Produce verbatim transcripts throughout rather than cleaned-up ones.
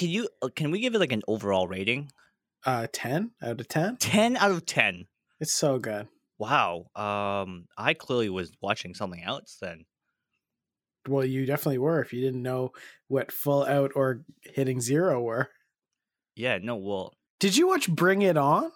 can you can we give it like an overall rating? Uh, ten out of ten. Ten out of ten. It's so good. Wow. Um, I clearly was watching something else then. Well, you definitely were if you didn't know what Full Out or Hitting Zero were. Yeah. No. Well, did you watch Bring It On?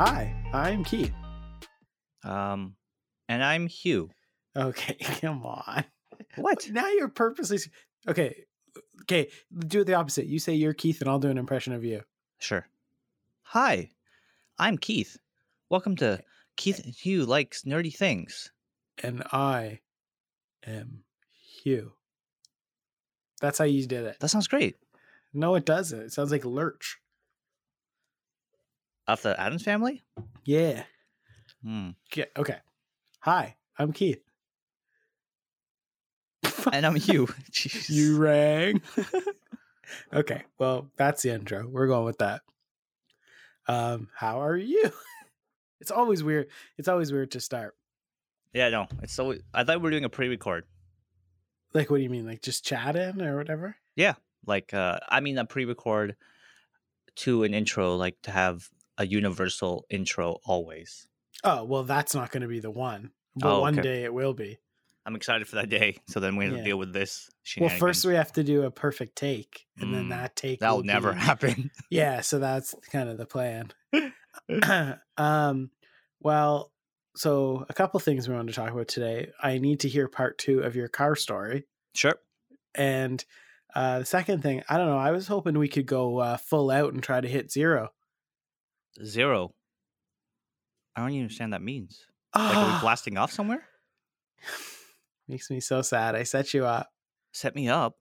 Hi, I'm Keith. Um, and I'm Hugh. Okay, come on. What? Now you're purposely... Okay, okay, do it the opposite. You say you're Keith and I'll do an impression of you. Sure. Hi, I'm Keith. Welcome to Keith and Hugh Likes Nerdy Things. And I am Hugh. That's how you did it. That sounds great. No, it doesn't. It sounds like Lurch. Off the Addams Family? Yeah. Hmm. Yeah. Okay. Hi, I'm Keith. And I'm you. Jeez. You rang. Okay. Well, that's the intro. We're going with that. Um, how are you? It's always weird. It's always weird to start. Yeah, no. It's always, I thought we were doing a pre-record. Like, what do you mean? Like just chatting or whatever? Yeah. Like, uh, I mean, a pre-record to an intro, like to have a universal intro always. Oh, well, that's not going to be the one. But oh, one okay. day it will be. I'm excited for that day. So then we have yeah. to deal with this shenanigans. Well, first we have to do a perfect take. And mm, then that take. That'll never be... happen. Yeah. So that's kind of the plan. um, well, so a couple things we want to talk about today. I need to hear part two of your car story. Sure. And uh, the second thing, I don't know. I was hoping we could go uh, full out and try to hit zero. Zero. I don't even understand what that means. Like, are we blasting off somewhere? Makes me so sad. I set you up. Set me up?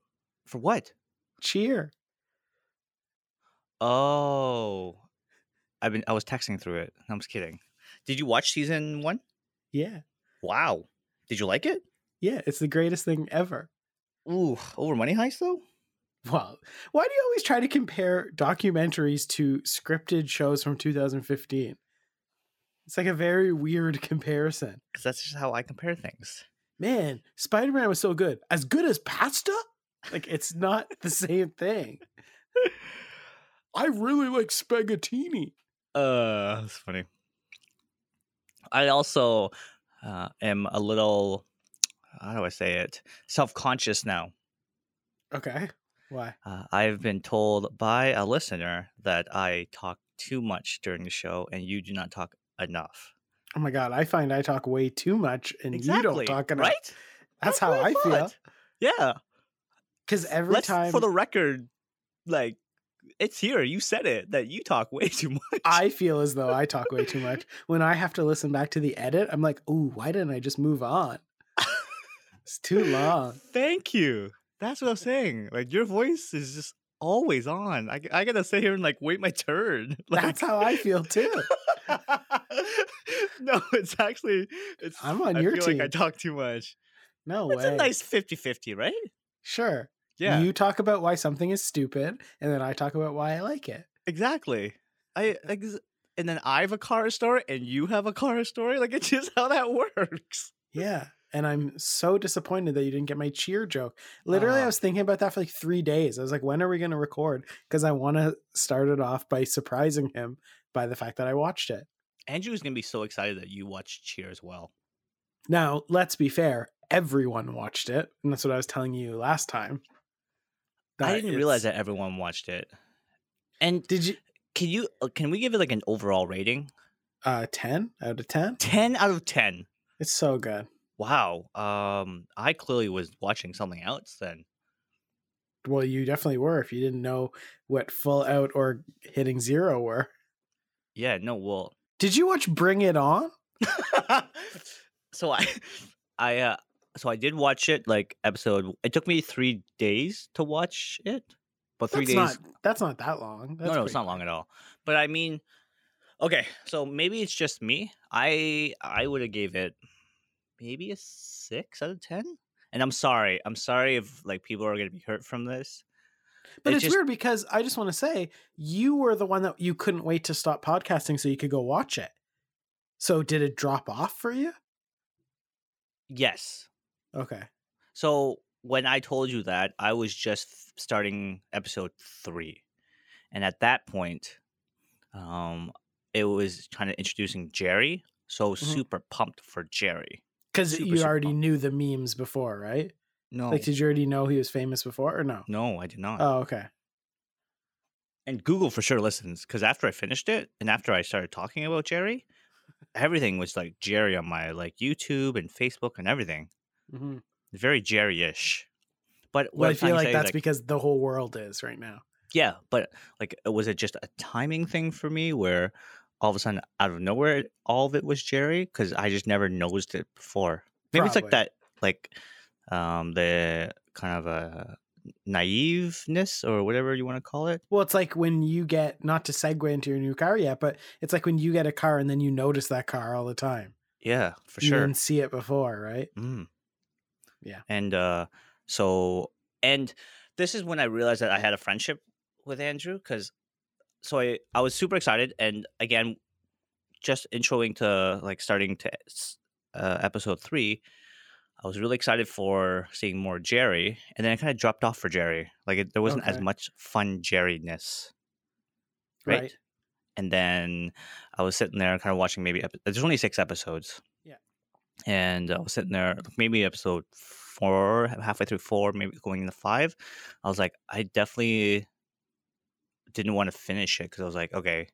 For what? Cheer. Oh. I've been I was texting through it. I'm just kidding. Did you watch season one? Yeah. Wow. Did you like it? Yeah, it's the greatest thing ever. Ooh, over Money Heist though? Well, why do you always try to compare documentaries to scripted shows from two thousand fifteen? It's like a very weird comparison. Because that's just how I compare things. Man, Spider-Man was so good. As good as pasta? Like, it's not the same thing. I really like spaghettini. Uh, that's funny. I also uh, am a little, how do I say it? Self-conscious now. Okay. Why? Uh, I've been told by a listener that I talk too much during the show and you do not talk enough. Oh my God. I find I talk way too much and exactly, you don't talk enough. Right? That's, That's how I, I feel. Yeah. Because every Let's, time. For the record, like, it's here. You said it that you talk way too much. I feel as though I talk way too much. When I have to listen back to the edit, I'm like, oh, why didn't I just move on? It's too long. Thank you. That's what I'm saying. Like, your voice is just always on. I, I got to sit here and, like, wait my turn. Like... That's how I feel, too. No, it's actually... It's, I'm on I your team. I feel like I talk too much. No That's way. It's a nice fifty-fifty, right? Sure. Yeah. You talk about why something is stupid, and then I talk about why I like it. Exactly. I ex- And then I have a car story, and you have a car story. Like, it's just how that works. Yeah. And I'm so disappointed that you didn't get my cheer joke. Literally, uh, I was thinking about that for like three days. I was like, when are we going to record? Because I want to start it off by surprising him by the fact that I watched it. Andrew is going to be so excited that you watched Cheer as well. Now, let's be fair. Everyone watched it. And that's what I was telling you last time. I didn't it's... realize that everyone watched it. And did you? Can you? Can we give it like an overall rating? Uh, ten out of ten? ten out of ten. It's so good. Wow. Um, I clearly was watching something else then. Well, you definitely were if you didn't know what Full Out or Hitting Zero were. Yeah, no, well. Did you watch Bring It On? so I I uh, so I did watch it like episode it took me three days to watch it. But three that's days not, that's not that long. That's no, no, it's not long at all. But I mean okay, so maybe it's just me. I I would have gave it maybe a six out of ten. And I'm sorry. I'm sorry if like people are going to be hurt from this. But it it's just, weird because I just want to say you were the one that you couldn't wait to stop podcasting so you could go watch it. So did it drop off for you? Yes. Okay. So when I told you that, I was just starting episode three. And at that point, um, it was kind of introducing Jerry. So mm-hmm. super pumped for Jerry. Because you already pumped. knew the memes before, right? No. Like, did you already know he was famous before or no? No, I did not. Oh, okay. And Google for sure listens. Because after I finished it and after I started talking about Jerry, everything was like Jerry on my like YouTube and Facebook and everything. Mm-hmm. Very Jerry-ish. But what well, I feel like that's like, because the whole world is right now. Yeah, but like, was it just a timing thing for me where all of a sudden, out of nowhere, all of it was Jerry? Because I just never noticed it before. Maybe Probably. It's like that, like um, the kind of a naiveness or whatever you want to call it. Well, it's like when you get, not to segue into your new car yet, but it's like when you get a car and then you notice that car all the time. Yeah, for sure. You didn't see it before, right? Mm. Yeah. And uh, so, and this is when I realized that I had a friendship with Andrew, because so I, I was super excited, and again, just introing to like starting to uh, episode three, I was really excited for seeing more Jerry, and then I kind of dropped off for Jerry. Like it, there wasn't okay. as much fun Jerry-ness, right? right? And then I was sitting there, kind of watching maybe epi- there's only six episodes, yeah, and I was sitting there maybe episode four, halfway through four, maybe going into five. I was like, I definitely didn't want to finish it because I was like, okay,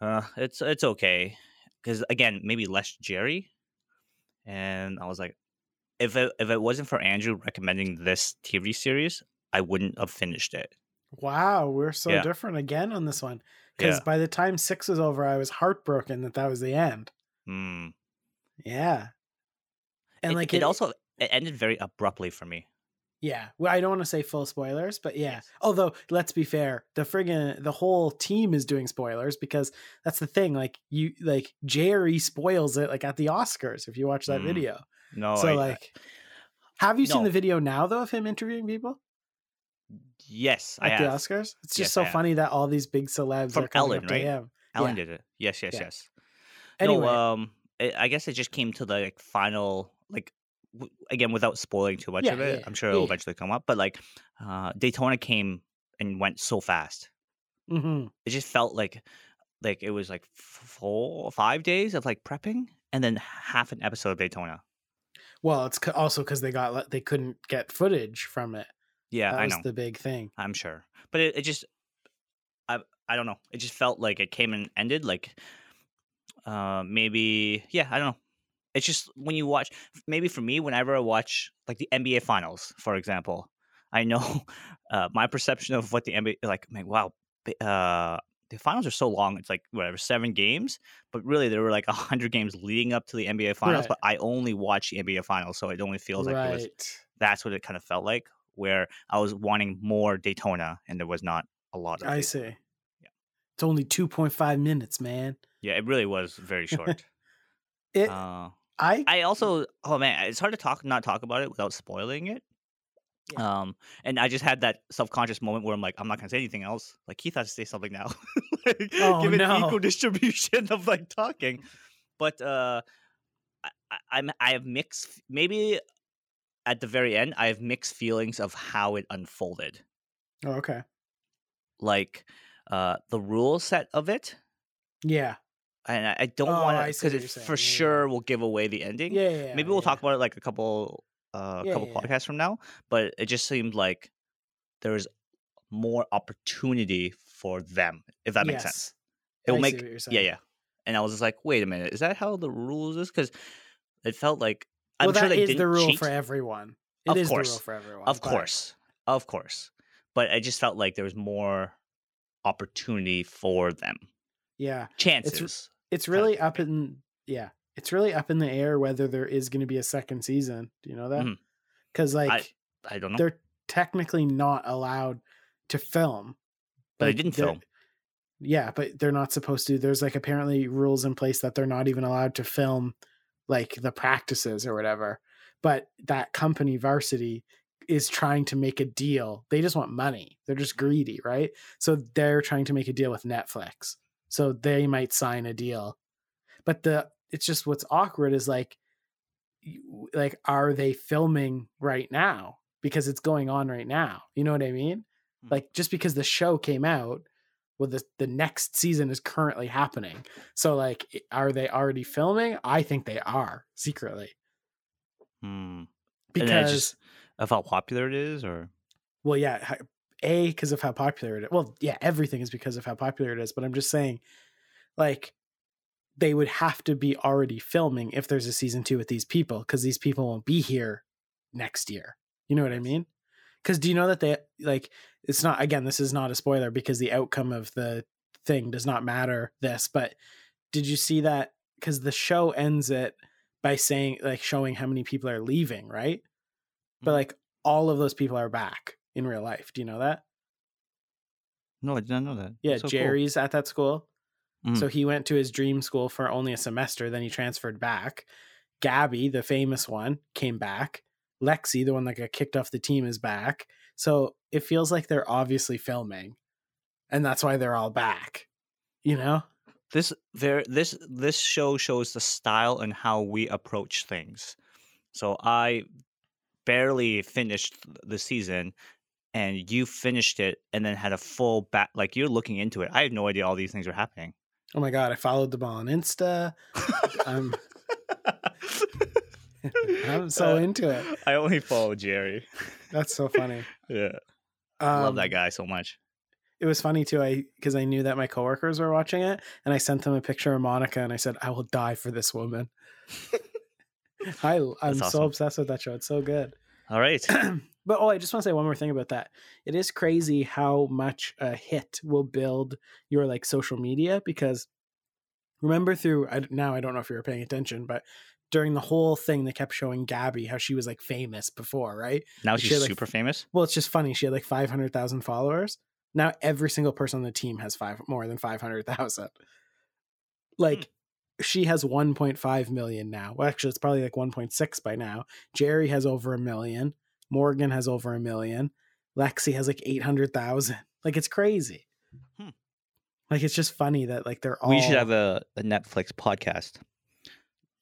uh, it's it's okay. Because again, maybe less Jerry, and I was like, if it, if it wasn't for Andrew recommending this T V series, I wouldn't have finished it. Wow, we're so yeah. different again on this one. Because yeah. by the time six was over, I was heartbroken that that was the end. Mm. Yeah, and it, like it, it also it ended very abruptly for me. Yeah, well, I don't want to say full spoilers, but yeah. Yes. Although, let's be fair, the friggin' the whole team is doing spoilers because that's the thing. Like you, like Jerry spoils it, like at the Oscars. If you watch that mm. video, no. So I, like, have you no. seen the video now though of him interviewing people? Yes, at I the have. Oscars. It's just yes, so funny that all these big celebs from are coming Ellen, up right? to him. Ellen yeah. did it. Yes, yes, yeah. yes. Anyway, no, um, it, I guess it just came to the like, final like. Again, without spoiling too much yeah, of it, yeah, yeah. I'm sure it'll yeah. eventually come up. But like uh, Daytona came and went so fast. Mm-hmm. It just felt like like it was like four or five days of like prepping and then half an episode of Daytona. Well, it's also because they got they couldn't get footage from it. Yeah, that I was know. the big thing. I'm sure. But it, it just I I don't know. It just felt like it came and ended like uh, maybe. Yeah, I don't know. It's just when you watch, maybe for me, whenever I watch like the N B A Finals, for example, I know uh, my perception of what the N B A, like, man, wow, uh, the finals are so long. It's like, whatever, seven games. But really, there were like one hundred games leading up to the N B A Finals. Right. But I only watched the N B A Finals. So it only feels like right. it was, that's what it kind of felt like, where I was wanting more Daytona and there was not a lot of it. I see. Yeah. It's only two point five minutes, man. Yeah, it really was very short. it. Uh, I I also oh man it's hard to talk not talk about it without spoiling it yeah. um and I just had that self-conscious moment where I'm like I'm not gonna say anything else like Keith has to say something now like, oh, give it no. an equal distribution of like talking but uh I, I'm I have mixed maybe at the very end I have mixed feelings of how it unfolded oh okay like uh the rule set of it yeah. And I don't oh, want to, because it for yeah, sure yeah. will give away the ending. Yeah, yeah Maybe we'll yeah. talk about it like a couple, uh, yeah, couple yeah, podcasts yeah. from now. But it just seemed like there was more opportunity for them, if that yes. makes sense. It will make, yeah, yeah. And I was just like, wait a minute, is that how the rules is? Because it felt like I'm well, sure they didn't the rule cheat. For everyone. It of is course. the rule for everyone. Of but... course, of course. But I just felt like there was more opportunity for them. Yeah, chances. It's... It's really up in yeah. It's really up in the air whether there is going to be a second season. Do you know that? Because mm-hmm. like I, I don't know. They're technically not allowed to film, but like, they didn't film. Yeah, but they're not supposed to. There's like apparently rules in place that they're not even allowed to film, like the practices or whatever. But that company Varsity is trying to make a deal. They just want money. They're just greedy, right? So they're trying to make a deal with Netflix. So they might sign a deal. But the it's just what's awkward is like, like, are they filming right now? Because it's going on right now. You know what I mean? Like, just because the show came out, well, the, the next season is currently happening. So like, are they already filming? I think they are secretly. Hmm. Because and that's just of how popular it is, or well, yeah, a because of how popular it is. Well, yeah, everything is because of how popular it is. But I'm just saying, like, they would have to be already filming if there's a season two with these people, because these people won't be here next year. You know what I mean? Because do you know that they like it's not again? This is not a spoiler because the outcome of the thing does not matter. This, but did you see that? Because the show ends it by saying like showing how many people are leaving, right? But like all of those people are back in real life. Do you know that? No, I did not know that. Yeah, so Jerry's cool. At that school. Mm. So he went to his dream school for only a semester. Then he transferred back. Gabby, the famous one, came back. Lexi, the one that got kicked off the team, is back. So it feels like they're obviously filming. And that's why they're all back. You know? This there this this show shows the style and how we approach things. So I barely finished the season and you finished it and then had a full back, like you're looking into it. I had no idea all these things were happening. Oh my God. I followed them all on Insta. I'm, I'm so uh, into it. I only follow Jerry. That's so funny. Yeah. Um, love that guy so much. It was funny too. I, cause I knew that my coworkers were watching it and I sent them a picture of Monica and I said, I will die for this woman. I, I'm awesome. So obsessed with that show. It's so good. All right. But oh, I just want to say one more thing about that. It is crazy how much a hit will build your like social media, because remember through I, now, I don't know if you were paying attention, but during the whole thing, they kept showing Gabby, how she was like famous before, right? Now she's she had, like, super famous. Well, it's just funny. She had like five hundred thousand followers. Now every single person on the team has five more than five hundred thousand. Like, mm. She has one point five million now. Well, actually, it's probably like one point six by now. Jerry has over a million. Morgan has over a million. Lexi has like eight hundred thousand. Like, it's crazy. Hmm. Like, it's just funny that like they're all. We should have a, a Netflix podcast.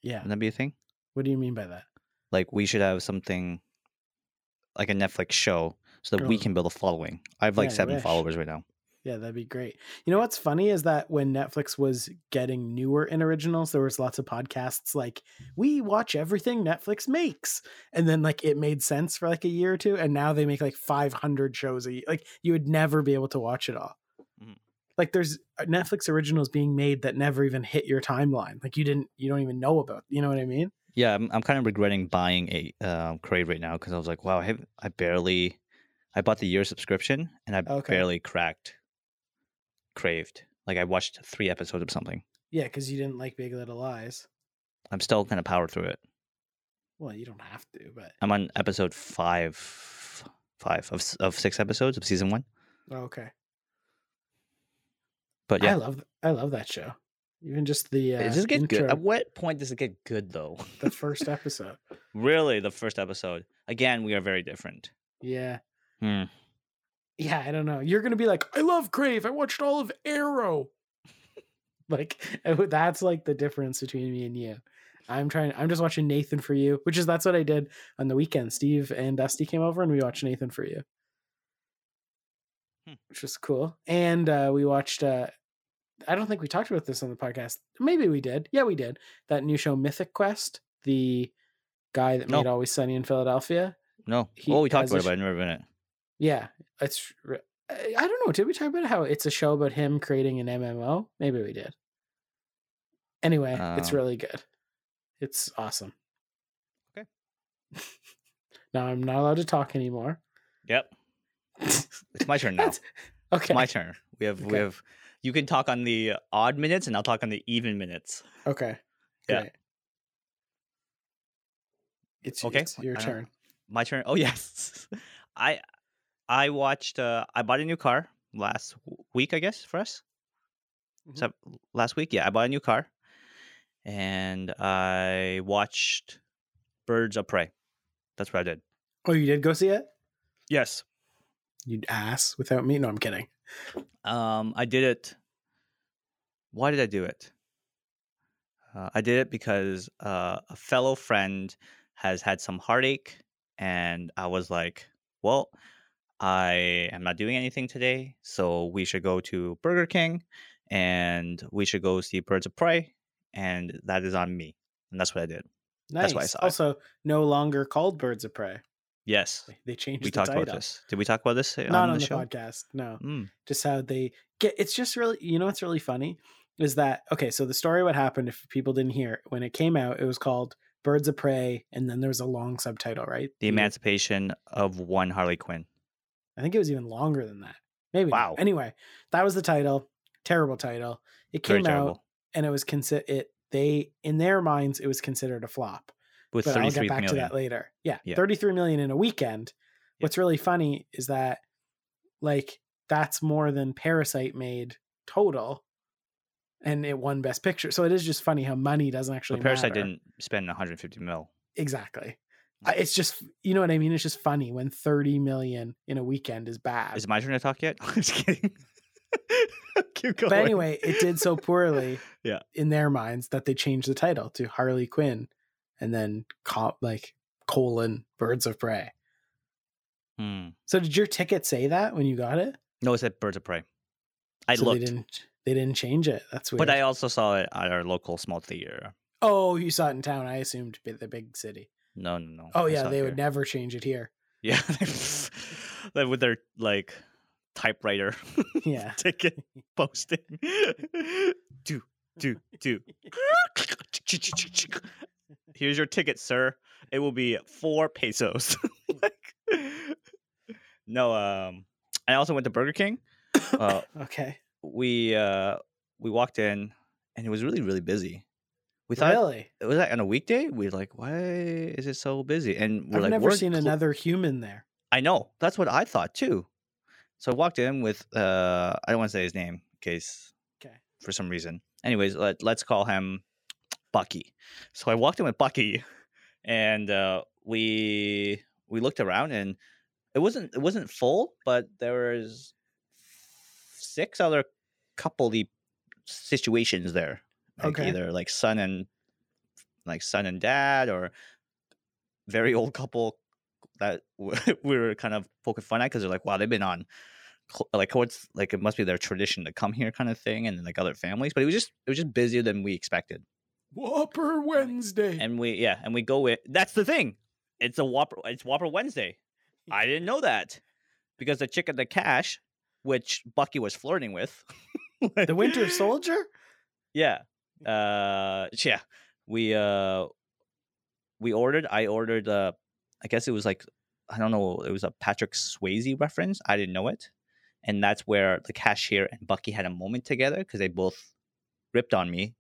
Yeah. Wouldn't that be a thing? What do you mean by that? Like, we should have something like a Netflix show so that Girl. We can build a following. I have like yeah, seven wish. followers right now. Yeah, that'd be great. You know what's funny is that when Netflix was getting newer in originals, there was lots of podcasts like, we watch everything Netflix makes. And then like it made sense for like a year or two. And now they make like five hundred shows a year. Like you would never be able to watch it all. Mm-hmm. Like there's Netflix originals being made that never even hit your timeline. Like you didn't, you don't even know about, you know what I mean? Yeah, I'm, I'm kind of regretting buying a uh, Crave right now because I was like, wow, I, have, I barely, I bought the year subscription and I okay. barely cracked. Craved. Like I watched three episodes of something. Yeah, because you didn't like Big Little Lies. I'm still gonna power through it. Well, you don't have to, but I'm on episode five, five of of six episodes of season one. Oh, okay. But yeah, I love I love that show. Even just the uh, does it get good? At what point does it get good though? The first episode. Really, the first episode. Again, we are very different. Yeah. Hmm. Yeah, I don't know. You're going to be like, I love Crave. I watched all of Arrow. Like, that's like the difference between me and you. I'm trying. I'm just watching Nathan for You, which is that's what I did on the weekend. Steve and Dusty came over and we watched Nathan for You, hmm. which was cool. And uh, we watched. Uh, I don't think we talked about this on the podcast. Maybe we did. Yeah, we did. That new show, Mythic Quest, the guy that no. made Always Sunny in Philadelphia. No. He well, we talked about it, but I've never been it. Yeah, it's. I don't know. Did we talk about how it's a show about him creating an M M O? Maybe we did. Anyway, um, it's really good. It's awesome. Okay. Now I'm not allowed to talk anymore. Yep. It's my turn now. Okay. It's my turn. We have okay. we have. You can talk on the odd minutes, and I'll talk on the even minutes. Okay. Yeah. Great. It's okay. It's your uh, turn. My turn. Oh yes, I. I watched, uh, I bought a new car last week, I guess, for us. Mm-hmm. So last week, yeah, I bought a new car. And I watched Birds of Prey. That's what I did. Oh, you did go see it? Yes. You'd ass without me? No, I'm kidding. Um, I did it. Why did I do it? Uh, I did it because uh, a fellow friend has had some heartache, and I was like, well, I am not doing anything today, so we should go to Burger King, and we should go see Birds of Prey, and that is on me, and that's what I did. Nice. That's why I saw also, it. No longer called Birds of Prey. Yes. They changed we the title. We talked about this. Did we talk about this on Not on the, the show? podcast, no. Mm. Just how they get, it's just really, you know what's really funny? Is that, okay, so the story what happened, if people didn't hear, when it came out, it was called Birds of Prey, and then there was a long subtitle, right? The Emancipation of One Harley Quinn. I think it was even longer than that. Maybe. Wow. Not. Anyway, that was the title. Terrible title. It came Very out, terrible. And it was, consi- it. They in their minds, it was considered a flop. With but I'll get back million. to that later. Yeah, yeah. thirty-three million in a weekend. Yeah. What's really funny is that, like, that's more than Parasite made total, and it won Best Picture. So it is just funny how money doesn't actually well, Parasite matter. Parasite didn't spend one hundred fifty mil. Exactly. Yeah. It's just, you know what I mean? It's just funny when thirty million in a weekend is bad. Is it my turn to talk yet? I'm just kidding. Keep going. But anyway, it did so poorly yeah. in their minds that they changed the title to Harley Quinn. And then, like, colon, Birds of Prey. Hmm. So did your ticket say that when you got it? No, it said Birds of Prey. I so looked. They didn't, they didn't change it. That's weird. But I also saw it at our local small theater. Oh, you saw it in town. I assumed the big city. No, no, no. Oh, I yeah. They would never change it here. Yeah. With their, like, typewriter yeah. ticket posting. do, do, do. Here's your ticket, sir. It will be four pesos. like, no, um, I also went to Burger King. Uh, okay. We uh, we walked in, and it was really, really busy. We thought really? It was like on a weekday. We were like, why is it so busy? And we're I've like, never we're seen cl- another human there. I know. That's what I thought too. So I walked in with uh, I don't want to say his name in case okay. for some reason. Anyways, let let's call him Bucky. So I walked in with Bucky, and uh, we we looked around, and it wasn't it wasn't full, but there was six other coupley situations there. Like okay. Either like son and like son and dad, or very old couple that we were kind of poking fun at because they're like, wow, they've been on like what's like it must be their tradition to come here kind of thing, and then like other families. But it was just it was just busier than we expected. Whopper Wednesday. And we, yeah, and we go with, that's the thing. It's a Whopper, it's Whopper Wednesday. I didn't know that because the chick at the cash, which Bucky was flirting with. like, the Winter Soldier? Yeah. Uh, yeah. We, uh, we ordered, I ordered, uh, I guess it was like, I don't know, it was a Patrick Swayze reference. I didn't know it. And that's where the cashier and Bucky had a moment together because they both ripped on me.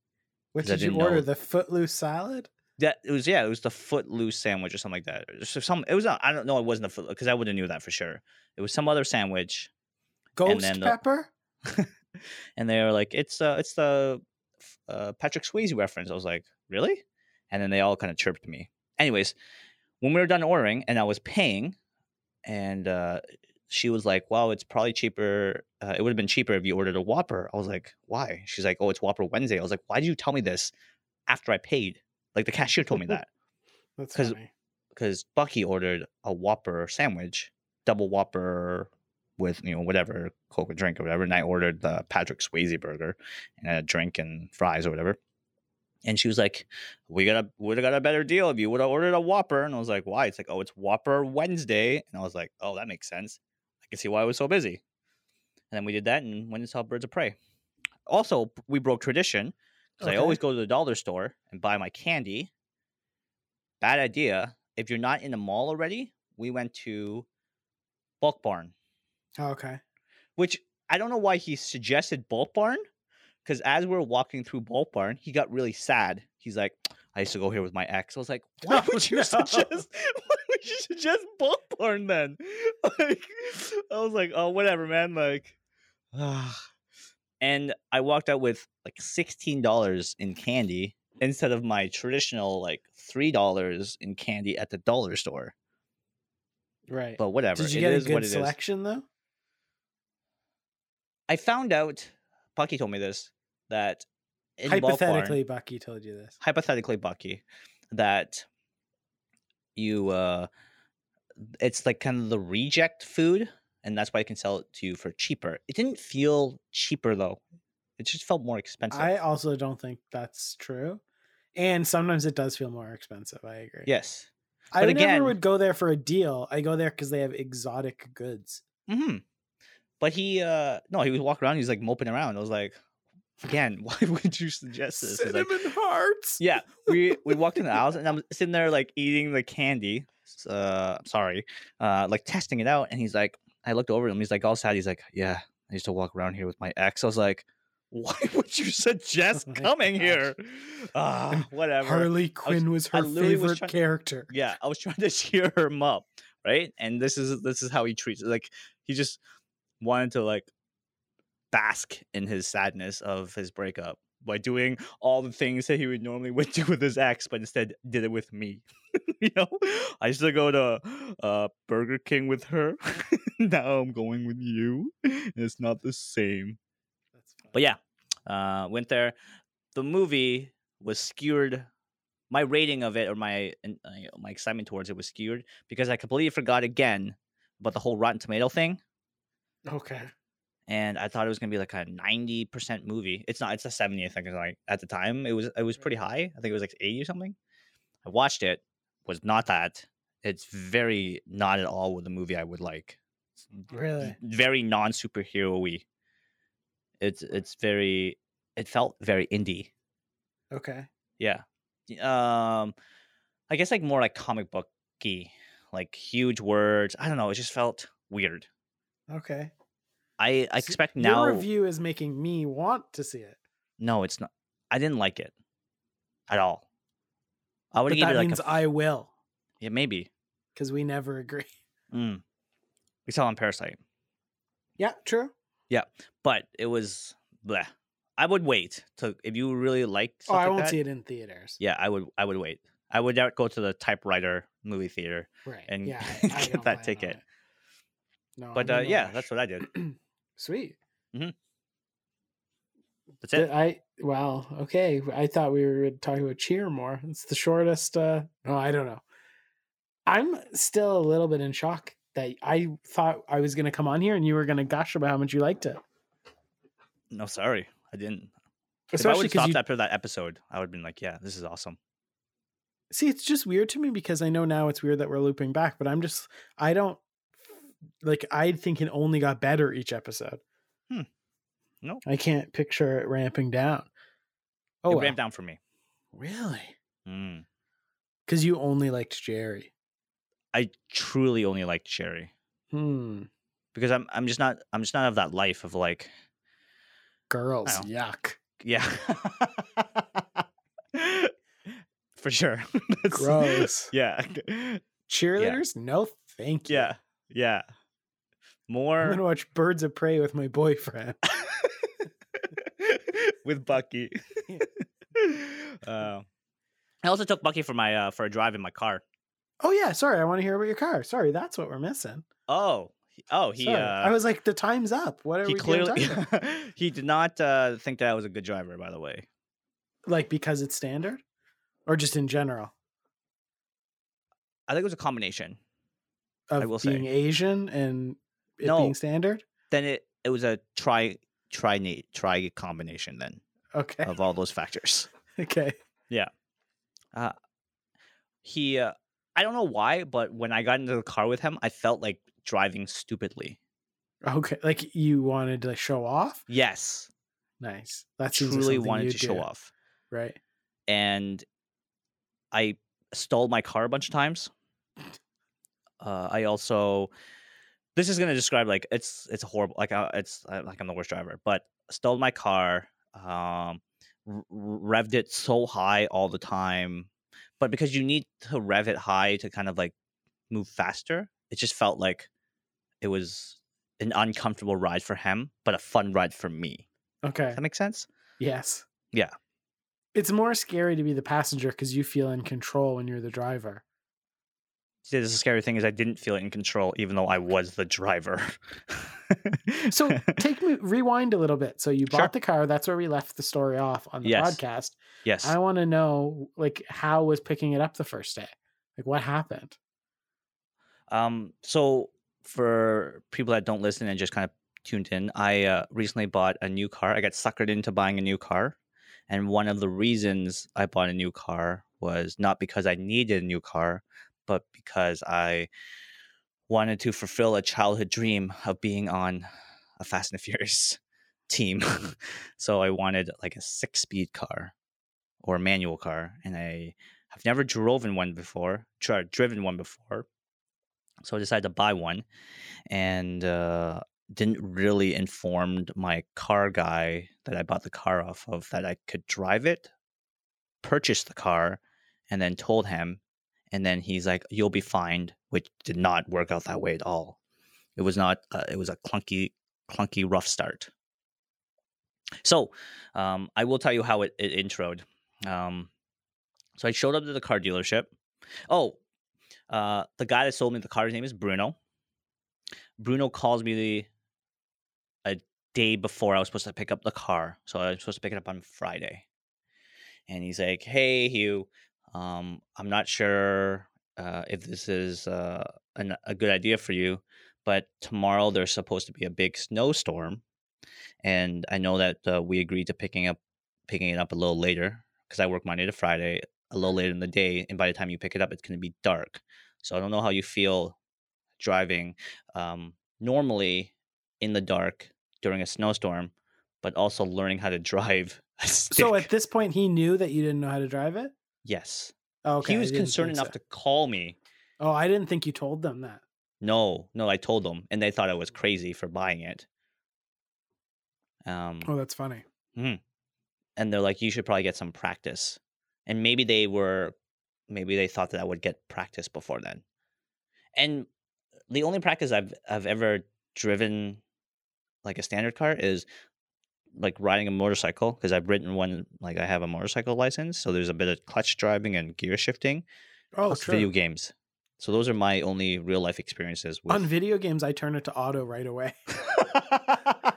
What did you order? Know. The Footloose salad? That it was, yeah, it was the Footloose sandwich or something like that. It was some, it was not, I don't know, it wasn't a Footloose because I would have knew that for sure. It was some other sandwich. Ghost and then the, pepper. And they were like, "It's uh, it's the uh, Patrick Swayze reference." I was like, "Really?" And then they all kind of chirped me. Anyways, when we were done ordering and I was paying, and uh, she was like, "Wow, it's probably cheaper. Uh, it would have been cheaper if you ordered a Whopper." I was like, "Why?" She's like, "Oh, it's Whopper Wednesday." I was like, "Why did you tell me this after I paid?" Like the cashier told me that. That's Cause, funny. Because Bucky ordered a Whopper sandwich, double Whopper with you know whatever Coke or drink or whatever, and I ordered the Patrick Swayze burger and a drink and fries or whatever. And she was like, "We got would have got a better deal if you would have ordered a Whopper." And I was like, "Why?" It's like, "Oh, it's Whopper Wednesday." And I was like, "Oh, that makes sense. Can see why I was so busy." And then we did that and went and saw Birds of Prey. Also, we broke tradition because okay. I always go to the dollar store and buy my candy. Bad idea. If you're not in the mall already, we went to Bulk Barn. Oh, okay. Which I don't know why he suggested Bulk Barn, because as we were walking through Bulk Barn, he got really sad. He's like, "I used to go here with my ex." I was like, "Why would oh, you no. suggest? Why would you suggest Bulk Barn then?" Like, I was like, "Oh, whatever, man." Like, uh. And I walked out with like sixteen dollars in candy instead of my traditional like three dollars in candy at the dollar store. Right. But whatever. Did you it get is a good selection, though? I found out, Bucky told me this, that in Hypothetically, Bulk Barn, Bucky told you this. Hypothetically, Bucky, that you, uh, it's like kind of the reject food, and that's why I can sell it to you for cheaper. It didn't feel cheaper, though. It just felt more expensive. I also don't think that's true. And sometimes it does feel more expensive. I agree. Yes. I but never again, would go there for a deal. I go there because they have exotic goods. Mm-hmm. But he, uh, no, he would walk around. He's like moping around. I was like, again, why would you suggest this? Cinnamon like, hearts. Yeah. We we walked in the house and I'm sitting there like eating the candy. Uh, sorry. Uh, like testing it out. And he's like, I looked over at him. He's like all sad. He's like, yeah, I used to walk around here with my ex. I was like, why would you suggest oh coming gosh. here? Uh, whatever. Harley Quinn was, was her favorite was character. To, yeah, I was trying to cheer her up, right? And this is this is how he treats it. Like he just wanted to like bask in his sadness of his breakup by doing all the things that he would normally would do with his ex, but instead did it with me. You know, I used to go to uh, Burger King with her. Now I'm going with you, and it's not the same. But yeah, uh, went there. The movie was skewed. My rating of it or my uh, my excitement towards it was skewed because I completely forgot again about the whole Rotten Tomato thing. Okay. And I thought it was gonna be like a ninety percent movie. It's not. It's a seventy. I think it's like at the time it was it was pretty high. I think it was like eighty or something. I watched it. Was not that. It's very not at all what the movie I would like. Really. Very non superhero-y. It's it's very it felt very indie. Okay. Yeah. Um, I guess like more like comic book-y, like huge words. I don't know. It just felt weird. Okay. I, I so expect now. Your review is making me want to see it. No, it's not. I didn't like it at all. I would give it like. That means a, I will. Yeah, maybe. Because we never agree. Mm. We saw on Parasite. Yeah. True. Yeah, but it was bleh. I would wait to if you really like. Oh, I like won't that, see it in theaters. Yeah, I would. I would wait. I would not go to the typewriter movie theater right. and yeah, get that ticket. No, but uh, yeah, rush. That's what I did. Sweet. Mm-hmm. That's did it. I wow. Okay, I thought we were talking about Cheer more. It's the shortest. Uh, oh, I don't know. I'm still a little bit in shock. That I thought I was going to come on here and you were going to gush about how much you liked it. No, sorry. I didn't. Especially if I would stopped you... after that episode, I would have been like, yeah, this is awesome. See, it's just weird to me because I know now it's weird that we're looping back, but I'm just, I don't, like, I think it only got better each episode. Hmm. No. I can't picture it ramping down. Oh, it well. ramped down for me. Really? Mm. Because you only liked Jerry. I truly only liked Cherry, hmm. because I'm I'm just not I'm just not of that life of like girls. Yuck. Yeah, for sure. Gross. Yeah. Cheerleaders? Yeah. No, thank you. Yeah, yeah. More. I'm gonna watch Birds of Prey with my boyfriend. With Bucky. uh, I also took Bucky for my uh, for a drive in my car. Oh, yeah. Sorry. I want to hear about your car. Sorry. That's what we're missing. Oh. Oh, he. Uh, I was like, the time's up. What are we clearly about? He did not uh, think that I was a good driver, by the way. Like because it's standard or just in general? I think it was a combination of I will being say. Asian and it no, being standard. Then it, it was a tri tri tri combination then. Okay. Of all those factors. Okay. Yeah. Uh, he. Uh, I don't know why, but when I got into the car with him, I felt like driving stupidly. Okay, like you wanted to show off? Yes. Nice. That seems truly like wanted to do. show off. Right. And I stalled my car a bunch of times. Uh, I also, this is going to describe like it's it's horrible. Like I, it's like I'm the worst driver, but stalled my car, um, revved it so high all the time. But because you need to rev it high to kind of like move faster, it just felt like it was an uncomfortable ride for him, but a fun ride for me. Okay. Does that make sense? Yes. Yeah. It's more scary to be the passenger because you feel in control when you're the driver. See, this is the scary thing is I didn't feel in control, even though I was the driver. So take me, rewind a little bit. So you bought sure. the car. That's where we left the story off on the yes. podcast. Yes. I want to know, like, how was picking it up the first day? Like, what happened? Um. So for people that don't listen and just kind of tuned in, I uh, recently bought a new car. I got suckered into buying a new car. And one of the reasons I bought a new car was not because I needed a new car, but because I wanted to fulfill a childhood dream of being on a Fast and Furious team. So I wanted like a six-speed car or a manual car, and I have never driven one before, tried, driven one before. So I decided to buy one, and uh, didn't really inform my car guy that I bought the car off of that I could drive it, purchase the car, and then told him. And then he's like, "You'll be fined," which did not work out that way at all. It was not. Uh, it was a clunky, clunky, rough start. So, um, I will tell you how it, it introed. Um, so I showed up to the car dealership. Oh, uh, the guy that sold me the car, his name is Bruno. Bruno calls me the a day before I was supposed to pick up the car. So I was supposed to pick it up on Friday, and he's like, "Hey, Hugh. Um, I'm not sure uh, if this is uh, an, a good idea for you, but tomorrow there's supposed to be a big snowstorm, and I know that uh, we agreed to picking up, picking it up a little later because I work Monday to Friday, a little later in the day, and by the time you pick it up, it's going to be dark. So I don't know how you feel driving um, normally in the dark during a snowstorm, but also learning how to drive a stick." So at this point, he knew that you didn't know how to drive it? Yes. Oh, okay. He was concerned enough so. to call me. Oh, I didn't think you told them that. No, no, I told them, and they thought I was crazy for buying it. Um, oh, that's funny. Mm-hmm. And they're like, "You should probably get some practice." And maybe they were, maybe they thought that I would get practice before then. And the only practice I've I've ever driven, like a standard car, is like riding a motorcycle, because I've ridden one, like I have a motorcycle license, so there's a bit of clutch driving and gear shifting. Oh, true. Video games. So those are my only real life experiences. With... On video games, I turn it to auto right away. I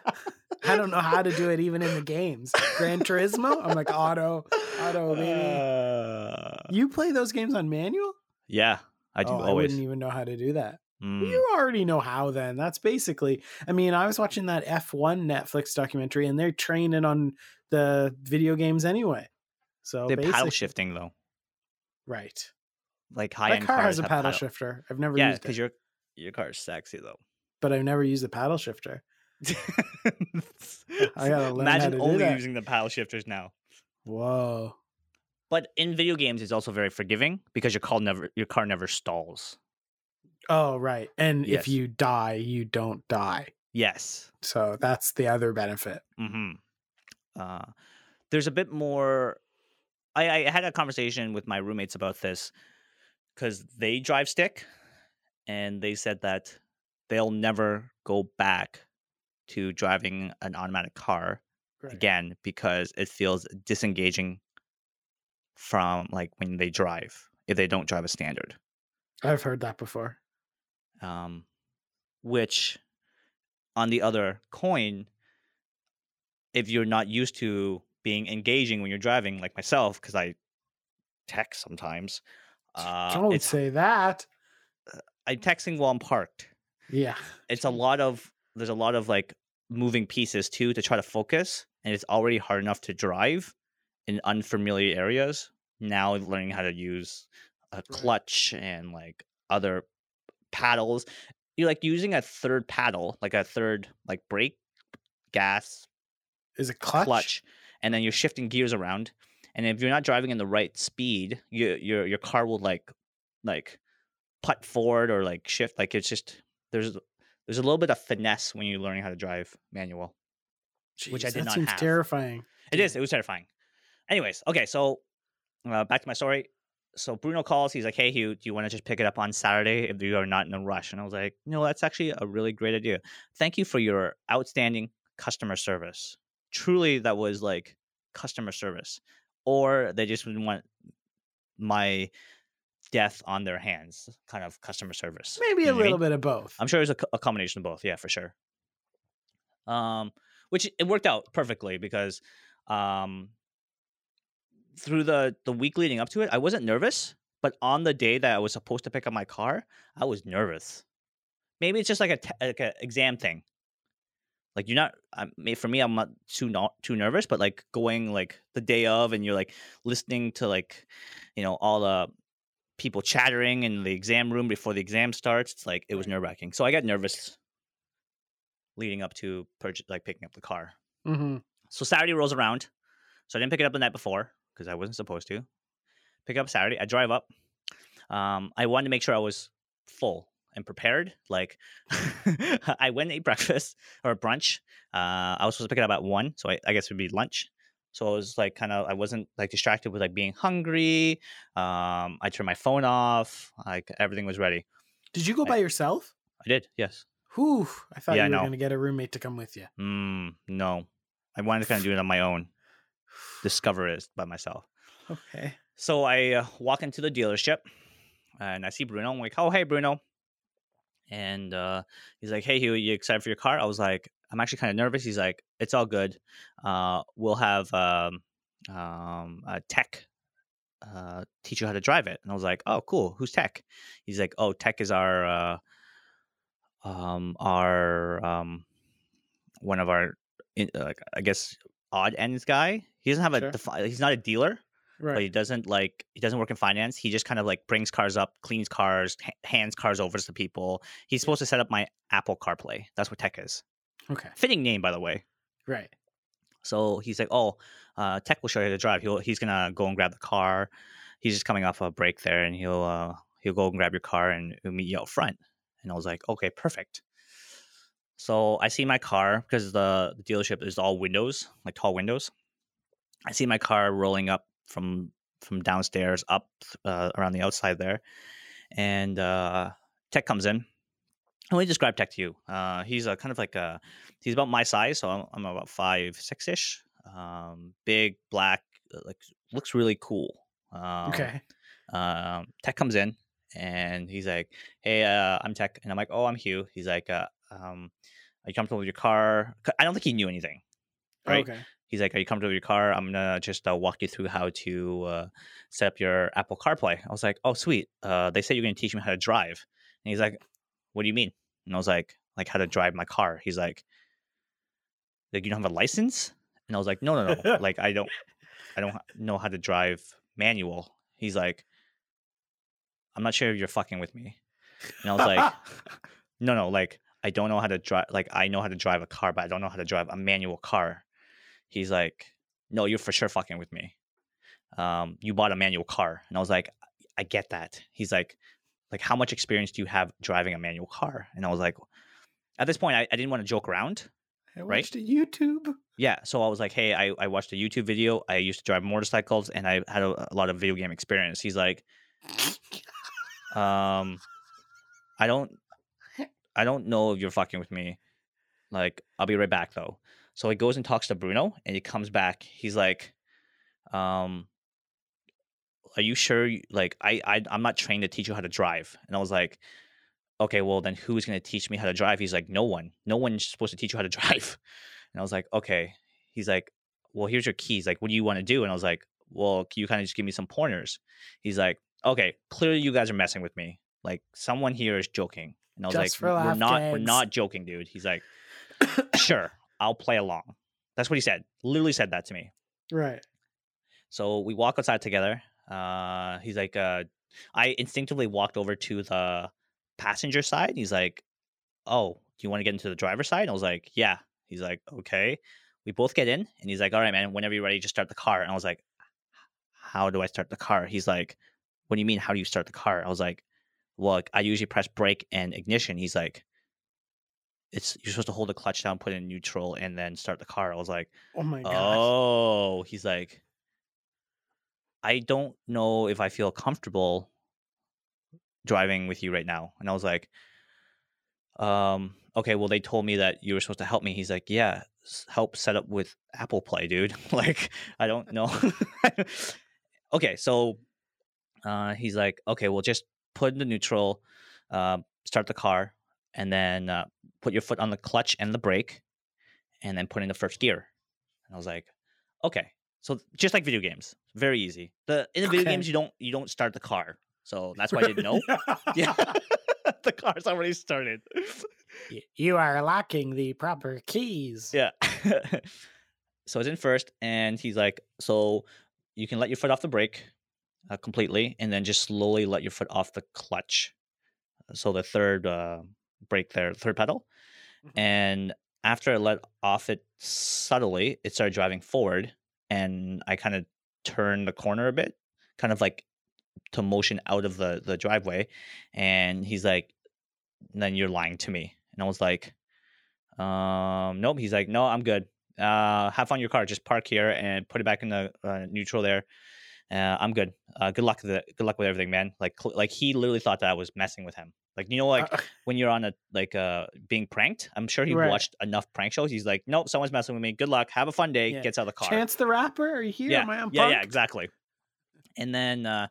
don't know how to do it even in the games. Gran Turismo, I'm like auto, auto, baby. Uh... You play those games on manual? Yeah, I do. Oh, always. I wouldn't even know how to do that. Mm. You already know how then. That's basically, I mean, I was watching that F one Netflix documentary, and they're training on the video games anyway. So they're paddle shifting though. Right. Like high-end My car cars has a paddle, paddle shifter. I've never yeah, used it. Yeah, because your your car is sexy though. But I've never used a paddle shifter. I gotta learn Imagine how to only do that. Using the paddle shifters now. Whoa. But in video games it's also very forgiving because your car never your car never stalls. Oh, right. And yes. if you die, you don't die. Yes. So that's the other benefit. Mm-hmm. Uh, there's a bit more. I, I had a conversation with my roommates about this because they drive stick, and they said that they'll never go back to driving an automatic car right. again because it feels disengaging from like when they drive if they don't drive a standard. I've heard that before. Um, which, on the other coin, if you're not used to being engaging when you're driving, like myself, because I text sometimes. Uh, Don't say that. I'm texting while I'm parked. Yeah, it's a lot of there's a lot of like moving pieces too to try to focus, and it's already hard enough to drive in unfamiliar areas. Now learning how to use a clutch and like other paddles, you're like using a third paddle, like a third like brake, gas, is a clutch? clutch, and then you're shifting gears around. And if you're not driving in the right speed, your your your car will like like putt forward or like shift. Like it's just there's there's a little bit of finesse when you're learning how to drive manual, Jeez, which I did that not seems have. Terrifying. It yeah. is. It was terrifying. Anyways, okay, so uh, back to my story. So Bruno calls. He's like, "Hey, Hugh, do you want to just pick it up on Saturday if you are not in a rush?" And I was like, "No, that's actually a really great idea. Thank you for your outstanding customer service." Truly, that was like customer service. Or they just didn't want my death on their hands kind of customer service. Maybe you know a little I mean? bit of both. I'm sure it was a, a combination of both. Yeah, for sure. Um, which it worked out perfectly because um, through the, the week leading up to it, I wasn't nervous. But on the day that I was supposed to pick up my car, I was nervous. Maybe it's just like a t- like an exam thing. Like you're not, I mean, for me, I'm not too not too nervous, but like going like the day of and you're like listening to like, you know, all the people chattering in the exam room before the exam starts. It's like, it was nerve wracking. So I got nervous leading up to purchase, like picking up the car. Mm-hmm. So Saturday rolls around. So I didn't pick it up the night before because I wasn't supposed to. Pick up Saturday. I drive up. Um, I wanted to make sure I was full and prepared. Like, I went and ate breakfast or brunch. Uh, I was supposed to pick it up at one, so I, I guess it would be lunch. So I was like, kind of, I wasn't like distracted with like being hungry. Um, I turned my phone off. Like everything was ready. Did you go I, by yourself? I did. Yes. Whew. I thought yeah, you were no. going to get a roommate to come with you. Mm, no, I wanted to kind of do it on my own. Discover it by myself. Okay. So I uh, walk into the dealership and I see Bruno. I'm like, oh, hey, Bruno. And uh, he's like, hey, Hugh, you excited for your car? I was like, I'm actually kind of nervous. He's like, it's all good. Uh, we'll have um, um, a tech uh, teach you how to drive it. And I was like, oh, cool. Who's tech? He's like, oh, tech is our uh, um, our um, one of our, uh, I guess, odd ends guy. He doesn't have a, sure. defi- he's not a dealer. Right. But he doesn't like he doesn't work in finance. He just kind of like brings cars up, cleans cars, ha- hands cars over to people. He's supposed to set up my Apple CarPlay. That's what tech is. Okay. Fitting name, by the way. Right. So he's like, oh, uh, tech will show you how to drive. He'll he's gonna go and grab the car. He's just coming off a break there, and he'll uh, he'll go and grab your car and he'll meet you out front. And I was like, okay, perfect. So I see my car because the, the dealership is all windows, like tall windows. I see my car rolling up. From from downstairs up uh, around the outside there, and uh, Tech comes in. Let me describe Tech to you. Uh, he's a kind of like a he's about my size, so I'm, I'm about five six ish. Um, big black, like looks really cool. Um, okay. Um, Tech comes in and he's like, "Hey, uh, I'm Tech," and I'm like, "Oh, I'm Hugh." He's like, uh, um, "Are you comfortable with your car?" I don't think he knew anything, right? Okay. He's like, are you comfortable with your car? I'm going to just uh, walk you through how to uh, set up your Apple CarPlay. I was like, oh, sweet. Uh, they said you're going to teach me how to drive. And he's like, what do you mean? And I was like, like how to drive my car. He's like, like you don't have a license? And I was like, no, no, no. like, I don't, I don't know how to drive manual. He's like, I'm not sure if you're fucking with me. And I was like, no, no. Like, I don't know how to drive. Like, I know how to drive a car, but I don't know how to drive a manual car. He's like, no, you're for sure fucking with me. Um, you bought a manual car. And I was like, I get that. He's like, like, how much experience do you have driving a manual car? And I was like, at this point, I, I didn't want to joke around. I watched right? a YouTube. Yeah. So I was like, hey, I, I watched a YouTube video. I used to drive motorcycles and I had a, a lot of video game experience. He's like, um, I don't, I don't know if you're fucking with me. Like, I'll be right back though. So he goes and talks to Bruno, and he comes back. He's like, um, are you sure? You, like, I, I, I'm not trained to teach you how to drive. And I was like, okay, well, then who's going to teach me how to drive? He's like, no one. No one's supposed to teach you how to drive. And I was like, okay. He's like, well, here's your keys. Like, what do you want to do? And I was like, well, can you kind of just give me some pointers? He's like, okay, clearly you guys are messing with me. Like, someone here is joking. And I was just like, we're not, we're not joking, dude. He's like, sure. I'll play along. That's what he said. Literally said that to me. Right. So we walk outside together. Uh, he's like, uh, I instinctively walked over to the passenger side. He's like, oh, do you want to get into the driver's side? And I was like, yeah. He's like, okay. We both get in. And he's like, all right, man, whenever you're ready, just start the car. And I was like, how do I start the car? He's like, what do you mean? How do you start the car? I was like, well, I usually press brake and ignition. He's like, It's you're supposed to hold the clutch down, put it in neutral, and then start the car. I was like, oh my god. Oh, he's like, I don't know if I feel comfortable driving with you right now. And I was like, um, okay, well, they told me that you were supposed to help me. He's like, yeah, help set up with Apple Play, dude. Like, I don't know. Okay, so Uh, he's like, okay, well, just put in the neutral, uh, start the car, and then uh, put your foot on the clutch and the brake, and then put in the first gear. And I was like, okay. So just like video games, very easy. The in the video okay. games, you don't you don't start the car, so that's why I didn't know. yeah, the car's already started. You are locking the proper keys. Yeah. So I was in first, and he's like, so you can let your foot off the brake uh, completely, and then just slowly let your foot off the clutch, so the third uh, brake there, third pedal. Mm-hmm. And after I let off it subtly, it started driving forward, and I kind of turned the corner a bit, kind of like to motion out of the, the driveway. And he's like, then you're lying to me. And I was like, um, nope. He's like, no, I'm good. Uh, have fun in your car. Just park here and put it back in the uh, neutral there. Uh, I'm good. Uh, good luck with the, good luck with everything, man. Like, cl- like he literally thought that I was messing with him. Like, you know, like uh, when you're on a, like, uh, being pranked, I'm sure he right. watched enough prank shows. He's like, nope, someone's messing with me. Good luck. Have a fun day. Yeah. Gets out of the car. Chance the Rapper. Are you here? Yeah. Am I on yeah, yeah, exactly. And then, uh,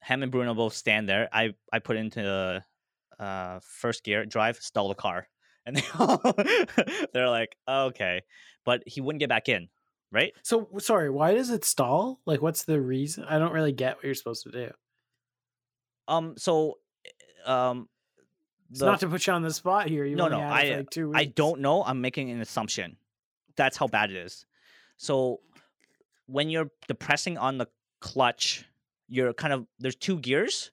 him and Bruno both stand there. I, I put into, uh, first gear, drive, stall the car. And they all they're like, okay, but he wouldn't get back in. Right. So sorry. Why does it stall? Like, what's the reason? I don't really get what you're supposed to do. Um, so, um, It's the, not to put you on the spot here. You no, no, I like two weeks. I don't know. I'm making an assumption. That's how bad it is. So when you're depressing on the clutch, you're kind of there's two gears.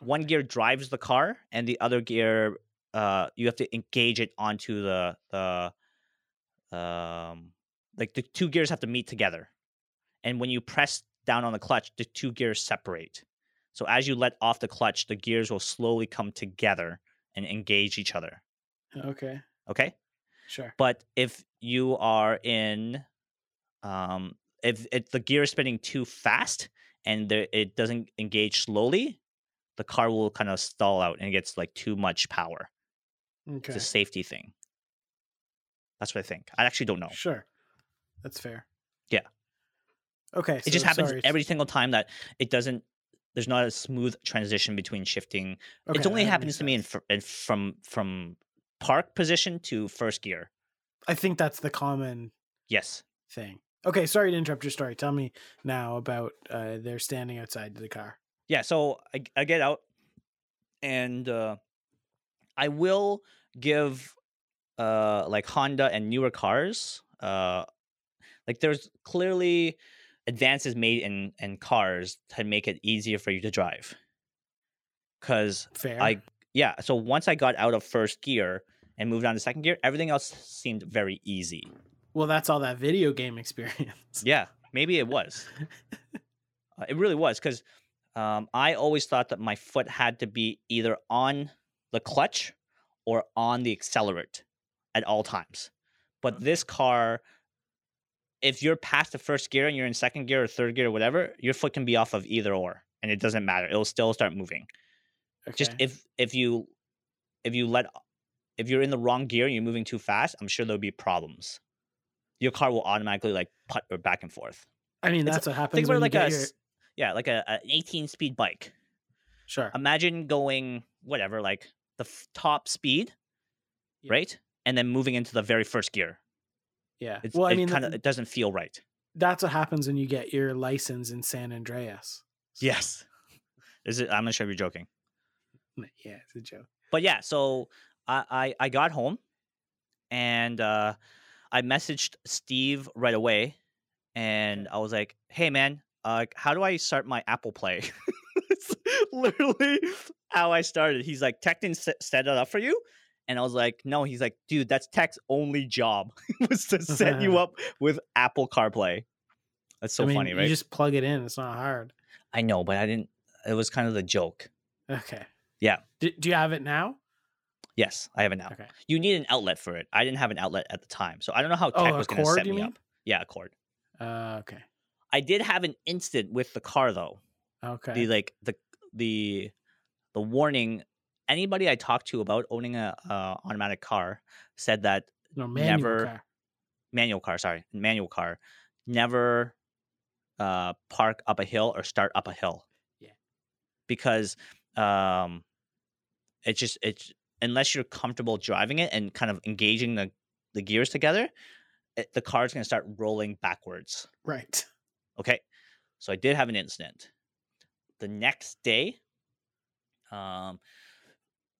One gear drives the car, and the other gear, uh, you have to engage it onto the the um like the two gears have to meet together. And when you press down on the clutch, the two gears separate. So as you let off the clutch, the gears will slowly come together and engage each other. Okay. Okay. Sure. But if you are in, um, if if the gear is spinning too fast and there, it doesn't engage slowly, the car will kind of stall out and it gets like too much power. Okay. It's a safety thing. That's what I think. I actually don't know. Sure. That's fair. Yeah. Okay. It so, just happens sorry. every single time that it doesn't. There's not a smooth transition between shifting. Okay, it only happens to me in, fr- in from from park position to first gear. I think that's the common yes thing. Okay, sorry to interrupt your story. Tell me now about uh, they're standing outside the car. Yeah, so I, I get out, and uh, I will give uh, like Honda and newer cars. Uh, like there's clearly advances made in, in cars to make it easier for you to drive. Cause Fair. I, yeah. So once I got out of first gear and moved on to second gear, everything else seemed very easy. Well, that's all that video game experience. Yeah, maybe it was. uh, it really was. Cause um, I always thought that my foot had to be either on the clutch or on the accelerant at all times. But this car, if you're past the first gear and you're in second gear or third gear or whatever, your foot can be off of either or, and it doesn't matter. It'll still start moving. Okay. Just if if you if you let if you're in the wrong gear and you're moving too fast, I'm sure there'll be problems. Your car will automatically like putt or back and forth. I mean, that's it's, what happens. Think about like a your... yeah, like a an eighteen speed bike. Sure. Imagine going whatever like the f- top speed, yeah. right, and then moving into the very first gear. Yeah. It's, well, I mean, it, kinda, the, it doesn't feel right. That's what happens when you get your license in San Andreas. Yes. Is it? I'm not sure if you're joking. Yeah, it's a joke. But yeah, so I, I, I got home and uh, I messaged Steve right away. And I was like, hey, man, uh, how do I start my Apple Play? It's literally how I started. He's like, Tecton set it up for you. And I was like, no, he's like, dude, that's Tech's only job was to set you up with Apple CarPlay. That's so I mean, funny, right? You just plug it in. It's not hard. I know, but I didn't. It was kind of the joke. Okay. Yeah. Do, do you have it now? Yes, I have it now. Okay. You need an outlet for it. I didn't have an outlet at the time. So I don't know how Tech oh, was going to set me mean? up. Yeah, a cord. Uh, okay. I did have an instant with the car, though. Okay. The like the the the warning. Anybody I talked to about owning a uh, automatic car said that no, manual never car. manual car, sorry, manual car, never uh, park up a hill or start up a hill. Yeah, because um, it's just it's unless you're comfortable driving it and kind of engaging the, the gears together, it, the car's going to start rolling backwards. Right. Okay. So I did have an incident. The next day, um,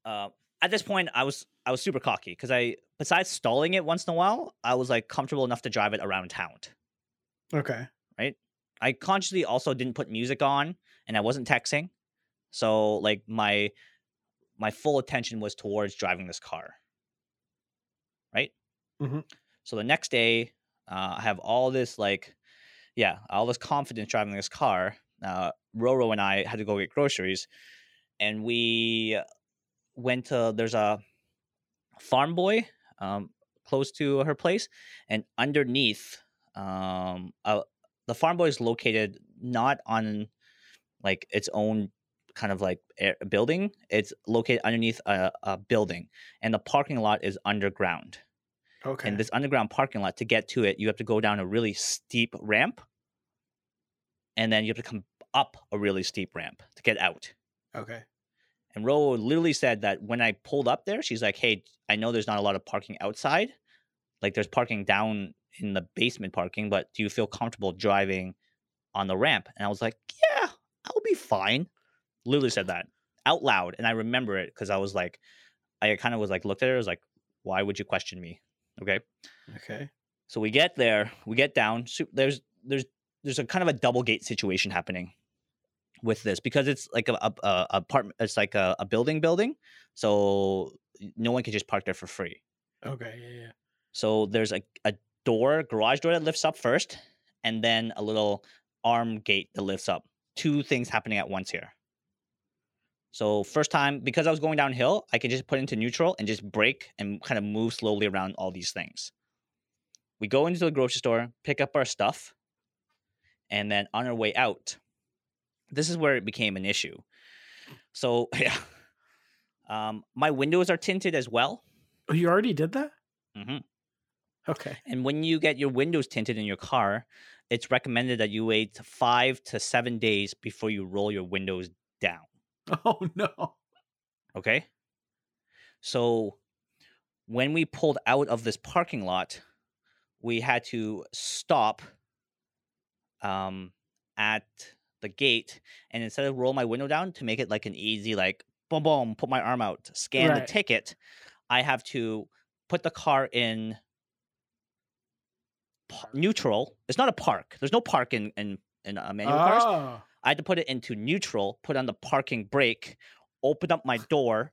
uh, at this point, I was I was super cocky because I, besides stalling it once in a while, I was like comfortable enough to drive it around town. Okay. Right. I consciously also didn't put music on, and I wasn't texting, so like my my full attention was towards driving this car. Right. Mm-hmm. So the next day, uh, I have all this like. Yeah, all this confidence driving this car. Uh, Roro and I had to go get groceries, and we went to there's a Farm Boy um, close to her place, and underneath um, uh, the Farm Boy is located not on like its own kind of like air building. It's located underneath a, a building, and the parking lot is underground. Okay. And this underground parking lot, to get to it, you have to go down a really steep ramp, and then you have to come up a really steep ramp to get out. Okay. And Ro literally said that when I pulled up there, she's like, hey, I know there's not a lot of parking outside. Like, there's parking down in the basement parking, but do you feel comfortable driving on the ramp? And I was like, yeah, I'll be fine. Literally said that out loud. And I remember it because I was like, I kind of was like, looked at her, I was like, why would you question me? Okay. Okay. So we get there, we get down. So there's there's there's a kind of a double gate situation happening with this because it's like a, a, a apartment. It's like a, a building building, so no one can just park there for free. Okay. Yeah. Yeah. So there's a a door, garage door that lifts up first, and then a little arm gate that lifts up. Two things happening at once here. So first time, because I was going downhill, I could just put into neutral and just brake and kind of move slowly around all these things. We go into the grocery store, pick up our stuff, and then on our way out, this is where it became an issue. So yeah, um, my windows are tinted as well. Oh, you already did that? Mm-hmm. Okay. And when you get your windows tinted in your car, it's recommended that you wait five to seven days before you roll your windows down. Oh, no. Okay. So when we pulled out of this parking lot, we had to stop um, at the gate. And instead of roll my window down to make it like an easy, like, boom, boom, put my arm out, scan right. the ticket, I have to put the car in par- neutral. It's not a park. There's no park in, in, in uh, manual oh. cars. I had to put it into neutral, put on the parking brake, open up my door,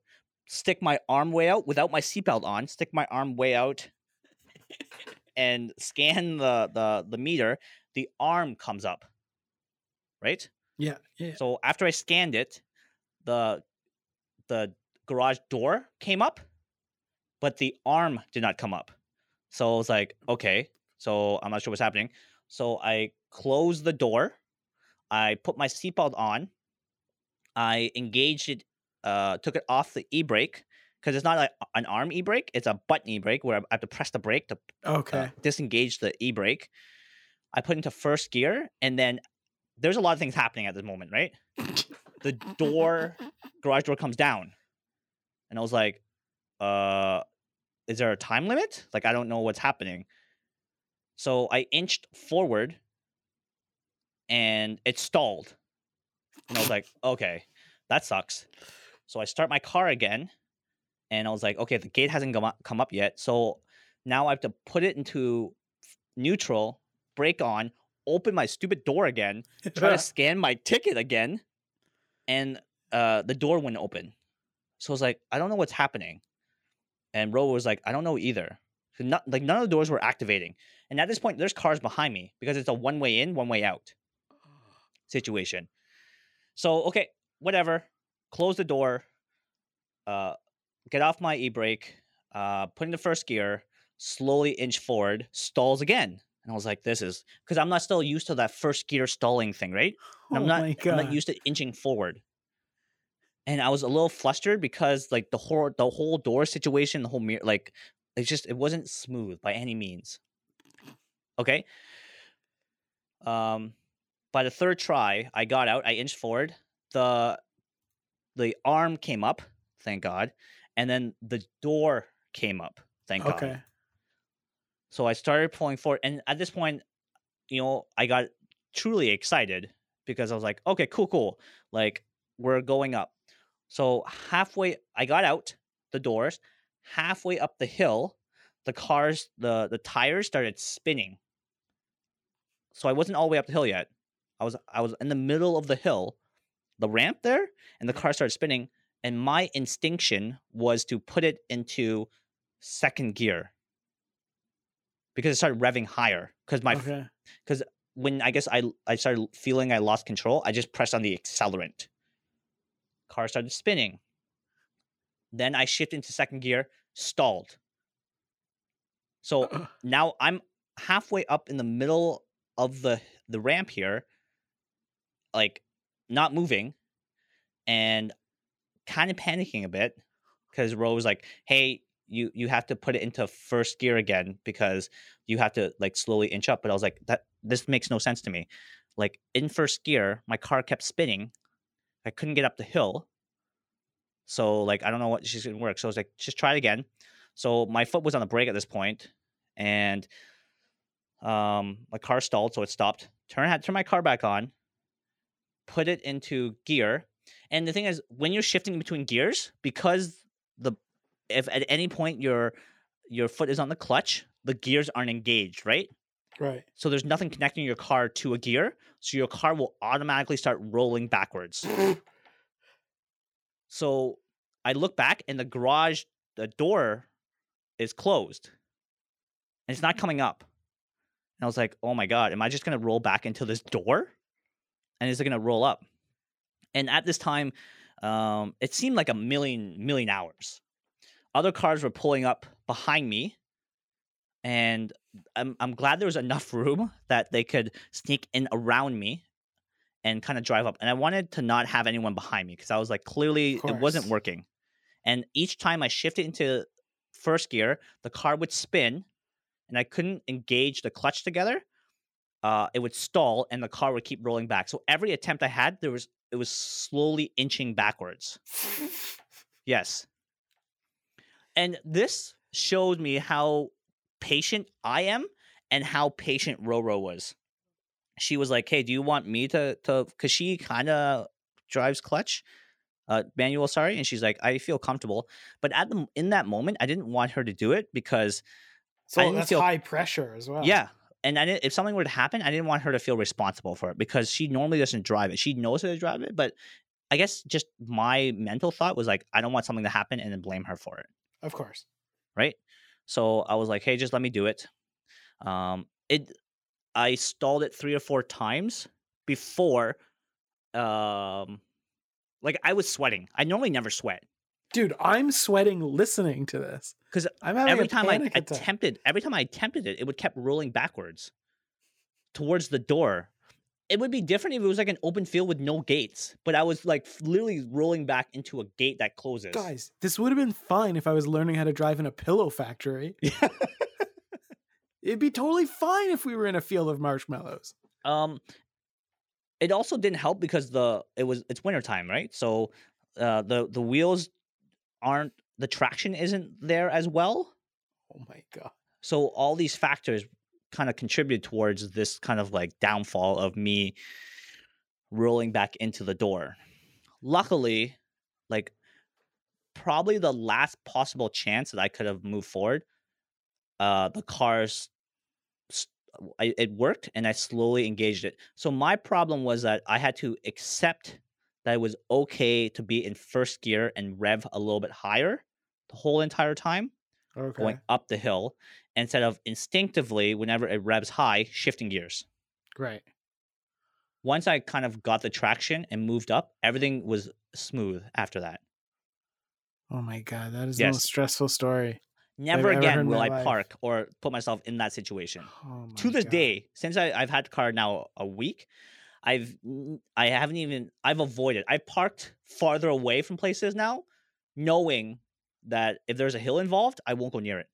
stick my arm way out without my seatbelt on, stick my arm way out, and scan the, the, the meter. The arm comes up, right? Yeah, yeah. So after I scanned it, the the garage door came up, but the arm did not come up. So I was like, okay, so I'm not sure what's happening. So I closed the door. I put my seatbelt on. I engaged it, uh, took it off the e-brake because it's not like an arm e-brake. It's a button e-brake where I have to press the brake to okay. uh, disengage the e-brake. I put into first gear, and then there's a lot of things happening at this moment, right? The door, garage door comes down. And I was like, uh, is there a time limit? Like, I don't know what's happening. So I inched forward. And it stalled. And I was like, okay, that sucks. So I start my car again. And I was like, okay, the gate hasn't come up, come up yet. So now I have to put it into neutral, brake on, open my stupid door again, try to scan my ticket again. And uh, the door wouldn't open. So I was like, I don't know what's happening. And Ro was like, I don't know either. So not, like none of the doors were activating. And at this point, there's cars behind me because it's a one way in, one way out situation. So, okay, whatever. Close the door. Uh, get off my e-brake. Uh, put into first gear. Slowly inch forward. Stalls again. And I was like, this is... Because I'm not still used to that first gear stalling thing, right? Oh I'm not, my God. I'm not used to inching forward. And I was a little flustered because, like, the whole, the whole door situation, the whole mirror... Like, it just... It wasn't smooth by any means. Okay? Um... By the third try, I got out. I inched forward. The the arm came up, thank God, and then the door came up, thank okay. God. So I started pulling forward, and at this point, you know, I got truly excited because I was like, okay, cool, cool. Like, we're going up. So halfway, I got out the doors, halfway up the hill, the cars, the, the tires started spinning. So I wasn't all the way up the hill yet. I was I was in the middle of the hill, the ramp there, and the car started spinning. And my instinction was to put it into second gear because it started revving higher. Because my, okay. because when I guess I I started feeling I lost control, I just pressed on the accelerant. Car started spinning. Then I shifted into second gear, stalled. So uh-uh. now I'm halfway up in the middle of the the ramp here, like not moving, and kind of panicking a bit because Ro was like, hey, you you have to put it into first gear again because you have to like slowly inch up. But I was like, that this makes no sense to me. Like in first gear, my car kept spinning. I couldn't get up the hill. So like, I don't know what she's going to work. So I was like, just try it again. So my foot was on the brake at this point, and um, my car stalled. So it stopped. Turn, had to turn my car back on, put it into gear. And the thing is, when you're shifting between gears, because the if at any point your your foot is on the clutch, the gears aren't engaged, right? Right. So there's nothing connecting your car to a gear, so your car will automatically start rolling backwards. So I look back, and the garage, the door is closed, and it's not coming up. And I was like, oh my God, am I just going to roll back into this door? And is it going to roll up? And at this time, um, it seemed like a million, million hours. Other cars were pulling up behind me. And I'm I'm glad there was enough room that they could sneak in around me and kind of drive up. And I wanted to not have anyone behind me because I was like, clearly it wasn't working. And each time I shifted into first gear, the car would spin and I couldn't engage the clutch together. Uh, it would stall and the car would keep rolling back. So every attempt I had, there was it was slowly inching backwards. Yes. And this showed me how patient I am and how patient Roro was. She was like, hey, do you want me to to because she kind of drives clutch uh manual sorry and she's like, I feel comfortable, but at the in that moment I didn't want her to do it because so I didn't that's feel, high pressure as well. Yeah. And I didn't, if something were to happen, I didn't want her to feel responsible for it because she normally doesn't drive it. She knows how to drive it, but I guess just my mental thought was like, I don't want something to happen and then blame her for it. Of course. Right. So I was like, hey, just let me do it. Um, it, I stalled it three or four times before, um, like I was sweating. I normally never sweat. Dude, I'm sweating listening to this. Because every time I attack. attempted, every time I attempted it, it would kept rolling backwards towards the door. It would be different if it was like an open field with no gates, but I was like literally rolling back into a gate that closes. Guys, this would have been fine if I was learning how to drive in a pillow factory. Yeah. It'd be totally fine if we were in a field of marshmallows. Um, it also didn't help because the it was it's wintertime, right? So uh, the the wheels aren't the traction isn't there as well. Oh my God. So all these factors kind of contributed towards this kind of like downfall of me rolling back into the door. Luckily, like probably the last possible chance that I could have moved forward, uh, the cars, I, it worked and I slowly engaged it. So my problem was that I had to accept that it was okay to be in first gear and rev a little bit higher the whole entire time. Okay. Going up the hill instead of instinctively, whenever it revs high, shifting gears. Right. Once I kind of got the traction and moved up, everything was smooth after that. Oh my God, that is yes. the most stressful story. Never I've again will I life. park or put myself in that situation. Oh my to this God. day, since I, I've had the car now a week, I've I haven't even I've avoided. I've parked farther away from places now, knowing that if there's a hill involved, I won't go near it.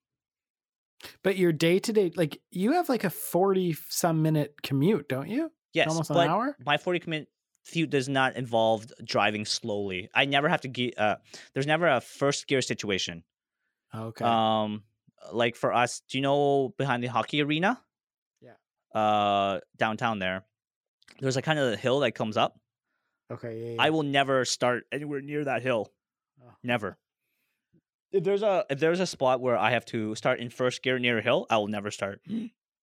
But your day to day, like you have like a forty some minute commute, don't you? Yes. Almost an hour? My forty minute does not involve driving slowly. I never have to ge- uh there's never a first gear situation. Okay. Um like for us, do you know behind the hockey arena? Yeah. Uh downtown there. There's a kind of a hill that comes up. Okay, yeah, yeah. I will never start anywhere near that hill. Oh. Never. If there's a if there's a spot where I have to start in first gear near a hill, I will never start.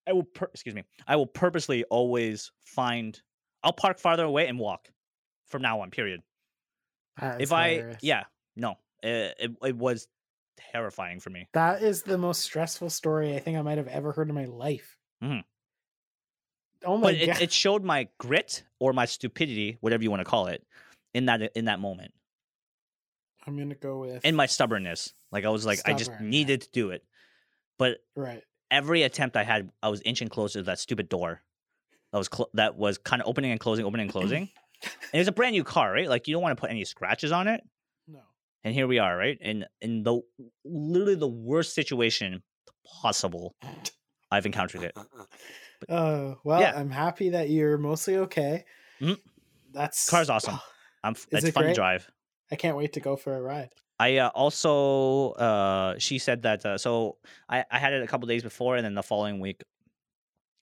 I will pur- excuse me. I will purposely always find I'll park farther away and walk from now on, period. That's if hilarious. I yeah, no. It, it it was terrifying for me. That is the most stressful story I think I might have ever heard in my life. Mm-hmm. Oh my but God. It, it showed my grit or my stupidity, whatever you want to call it, in that in that moment. I'm gonna go with and my stubbornness. Like I was like, stubborn, I just needed yeah. to do it. But right. every attempt I had, I was inching closer to that stupid door. That was cl- that was kind of opening and closing, opening and closing. And it was a brand new car, right? Like you don't want to put any scratches on it. No. And here we are, right? And in the literally the worst situation possible, I've encountered it. But, uh, well, yeah. I'm happy that you're mostly okay. Mm-hmm. That's car's awesome. I'm. That's it fun great? to drive. I can't wait to go for a ride. I uh, also, uh, she said that. Uh, so I, I had it a couple days before, and then the following week,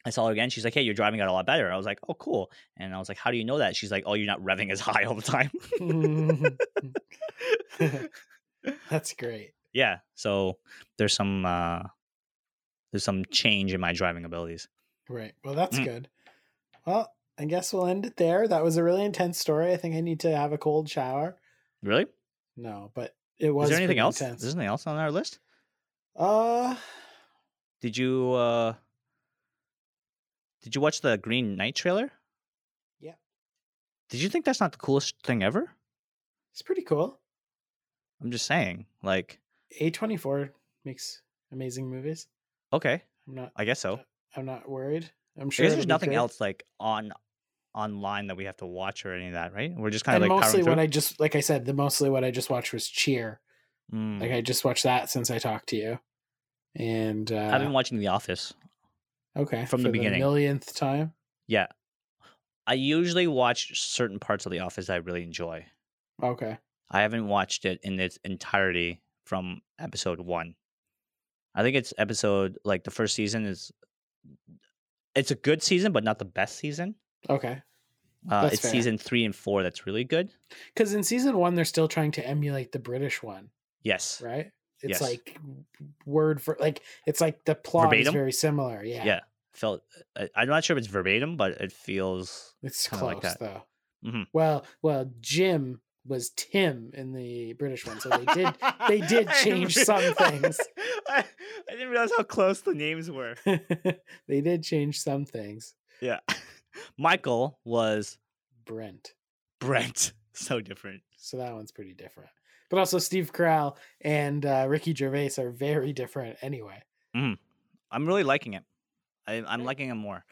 I saw her again. She's like, "Hey, your driving got a lot better." I was like, "Oh, cool." And I was like, "How do you know that?" She's like, "Oh, you're not revving as high all the time." That's great. Yeah. So there's some uh, there's some change in my driving abilities. Right. Well, that's mm. good. Well, I guess we'll end it there. That was a really intense story. I think I need to have a cold shower. Really? No, but it was. Is there anything else? Intense. Is there anything else on our list? Uh, did you uh, did you watch the Green Knight trailer? Yeah. Did you think that's not the coolest thing ever? It's pretty cool. I'm just saying, like A twenty-four makes amazing movies. Okay. I'm not. I guess so. I'm not worried. I'm sure. I guess there's nothing great. else like on. online that we have to watch or any of that, right? We're just kind of and like mostly what I just like I said the mostly what I just watched was Cheer. Mm. Like I just watched that since I talked to you, and uh, I've been watching The Office. Okay, from the beginning, the millionth time. Yeah, I usually watch certain parts of The Office that I really enjoy. Okay, I haven't watched it in its entirety from episode one. I think it's episode like the first season is. It's a good season, but not the best season. Okay. Uh, it's fair. Season three and four that's really good. Because in season one, they're still trying to emulate the British one. Yes. Right? It's yes. like word for like, it's like the plot verbatim? is very similar. Yeah. Yeah. Felt, I'm not sure if it's verbatim, but it feels. It's close, like that. though. Mm-hmm. Well, well, Jim was Tim in the British one. So they did, they did change some things. I, I didn't realize how close the names were. They did change some things. Yeah. Michael was Brent. Brent. So different. So that one's pretty different. But also Steve Carell and uh, Ricky Gervais are very different anyway. Mm. I'm really liking it. I, I'm liking it more.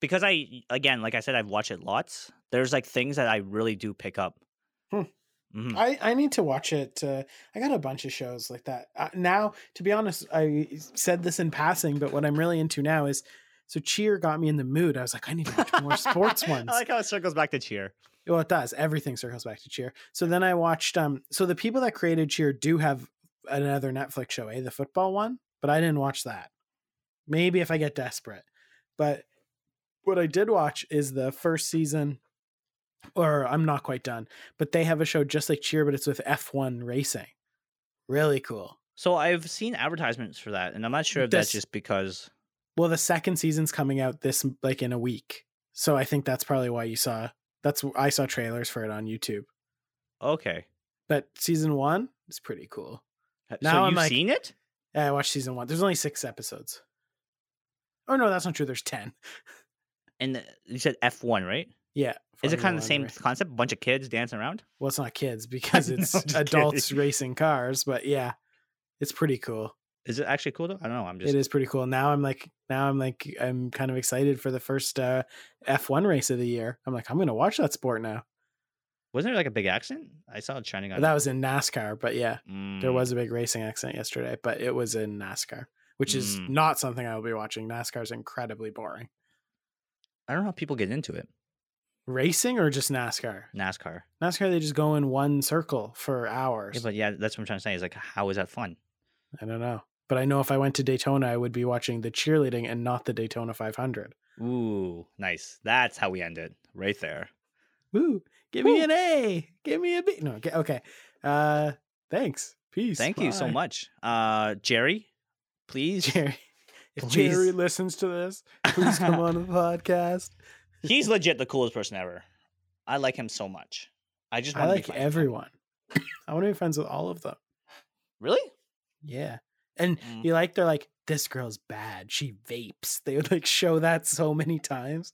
Because I, again, like I said, I've watched it lots. There's like things that I really do pick up. Hmm. Mm-hmm. I, I need to watch it. Uh, I got a bunch of shows like that. Uh, now, to be honest, I said this in passing, but what I'm really into now is So Cheer got me in the mood. I was like, I need to watch more sports ones. I like how it circles back to Cheer. Well, it does. Everything circles back to Cheer. So then I watched. Um, so the people that created Cheer do have another Netflix show, eh? The football one, but I didn't watch that. Maybe if I get desperate. But what I did watch is the first season, or I'm not quite done. But they have a show just like Cheer, but it's with F one racing. Really cool. So I've seen advertisements for that, and I'm not sure if this- that's just because. Well, the second season's coming out this like in a week. So I think that's probably why you saw that's I saw trailers for it on YouTube. Okay. But season one is pretty cool. Now so you've like, seen it? Yeah, I watched season one. There's only six episodes. Oh, no, that's not true. There's ten. And the, you said F one, right? Yeah. Is it kind of the same racing. concept? A bunch of kids dancing around? Well, it's not kids because it's no, adults kidding. racing cars. But yeah, it's pretty cool. Is it actually cool though? I don't know. I'm just. It is pretty cool. Now I'm like, now I'm like, I'm kind of excited for the first uh, F one race of the year. I'm like, I'm gonna watch that sport now. Wasn't there like a big accident? I saw it trending on. That was in NASCAR, but yeah, mm. there was a big racing accident yesterday, but it was in NASCAR, which mm. is not something I will be watching. NASCAR is incredibly boring. I don't know how people get into it. Racing or just NASCAR? NASCAR. NASCAR, they just go in one circle for hours. Yeah, but yeah, that's what I'm trying to say. Is like, how is that fun? I don't know. But I know if I went to Daytona, I would be watching the cheerleading and not the Daytona five hundred. Ooh, nice. That's how we end it. Right there. Woo. Give Woo. me an A. Give me a B. No, okay. Uh, thanks. Peace. Thank Bye. you so much. Uh, Jerry, please. Jerry. If please. Jerry listens to this, please come on the podcast. He's legit the coolest person ever. I like him so much. I just want I to like be everyone. I want to be friends with all of them. Really? Yeah. And mm. you like, they're like, this girl's bad. She vapes. They would like show that so many times.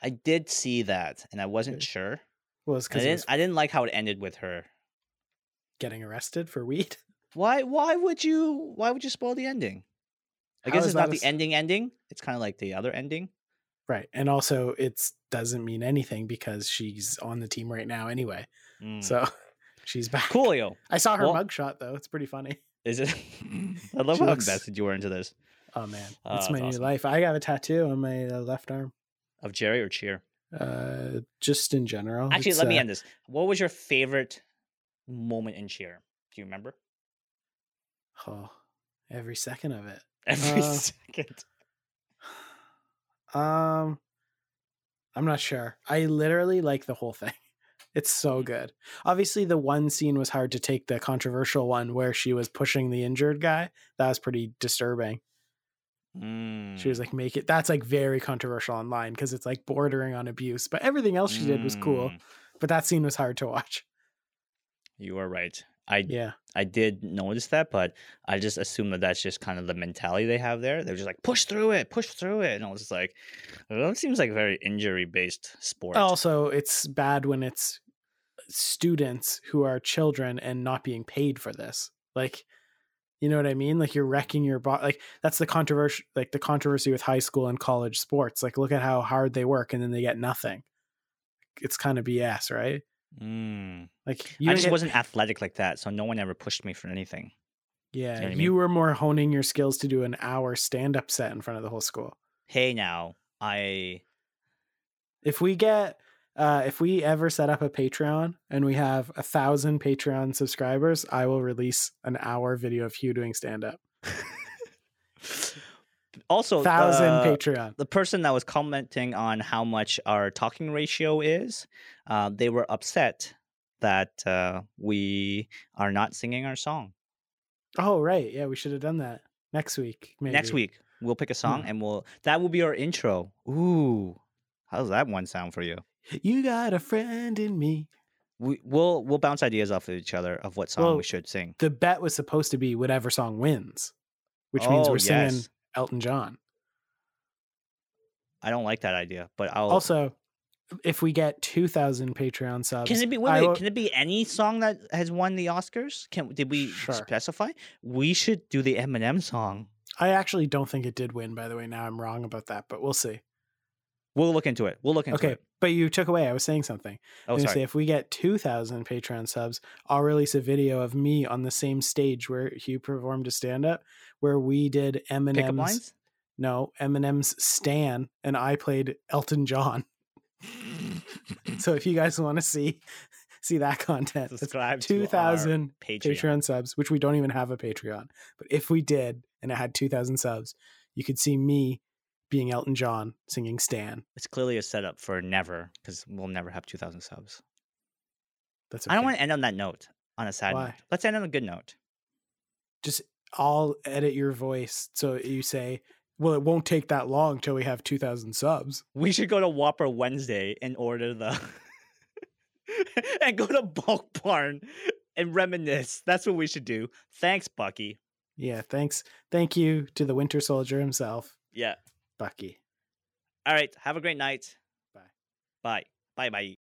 I did see that, and I wasn't sure. Well, it's because I, was... I didn't like how it ended with her getting arrested for weed. Why? Why would you? Why would you spoil the ending? I how guess it's not the a... ending. Ending. It's kind of like the other ending. Right. And also it doesn't mean anything because she's on the team right now anyway. Mm. So she's back. Coolio. I saw her well, mugshot, though. It's pretty funny. Is it? I love how looks... invested you were into this. Oh, man. Uh, it's my new awesome. life. I have a tattoo on my left arm. Of Jerry or Cheer? Uh, just in general. Actually, let uh... me end this. What was your favorite moment in Cheer? Do you remember? Oh, every second of it. Every uh... second. Um, I'm not sure. I literally like the whole thing. It's so good. Obviously, the one scene was hard to take, the controversial one where she was pushing the injured guy. That was pretty disturbing. Mm. She was like, make it. That's like very controversial online because it's like bordering on abuse. But everything else she mm. did was cool. But that scene was hard to watch. You are right. I yeah. I did notice that, but I just assume that that's just kind of the mentality they have there. They're just like, push through it, push through it. And I was just like, that seems like a very injury-based sport. Also, it's bad when it's students who are children and not being paid for this. Like, you know what I mean? Like, you're wrecking your body. Like, that's the controversy, like the controversy with high school and college sports. Like, look at how hard they work and then they get nothing. It's kind of B S, right? Mm. Like you I just get... wasn't athletic like that, so no one ever pushed me for anything. Yeah, you know what I mean? You were more honing your skills to do an hour stand-up set in front of the whole school. Hey, now I. If we get, uh, if we ever set up a Patreon and we have a thousand Patreon subscribers, I will release an hour video of Hugh doing stand-up. Also, thousand uh, Patreon. The person that was commenting on how much our talking ratio is, uh, they were upset that uh, we are not singing our song. Oh, right. Yeah, we should have done that next week. Maybe. Next week, we'll pick a song hmm. and we'll that will be our intro. Ooh, how does that one sound for you? You got a friend in me. We, we'll we'll bounce ideas off of each other of what song well, we should sing. The bet was supposed to be whatever song wins, which oh, means we're singing. Yes. Elton John. I don't like that idea, but I'll also if we get two thousand Patreon subs. Can it be wait, wait, can it be any song that has won the Oscars? Can did we sure. specify? We should do the Eminem song. I actually don't think it did win, by the way. Now I'm wrong about that, but we'll see. We'll look into it. We'll look into okay, it. Okay, but you took away. I was saying something. Oh, I was sorry. Say, if we get two thousand Patreon subs, I'll release a video of me on the same stage where Hugh performed a stand-up, where we did Eminem's... Pick up lines? No, Eminem's Stan, and I played Elton John. So if you guys want to see see that content, subscribe to two thousand Patreon. Patreon subs, which we don't even have a Patreon. But if we did, and it had two thousand subs, you could see me being Elton John singing Stan. It's clearly a setup for never, because we'll never have two thousand subs. That's okay. I don't want to end on that note, on a sad Why? note. Let's end on a good note. Just I'll edit your voice so you say, well, it won't take that long till we have two thousand subs. We should go to Whopper Wednesday and order the... and go to Bulk Barn and reminisce. That's what we should do. Thanks, Bucky. Yeah, thanks. Thank you to the Winter Soldier himself. Yeah. Bucky. All right. Have a great night. Bye. Bye. Bye. Bye.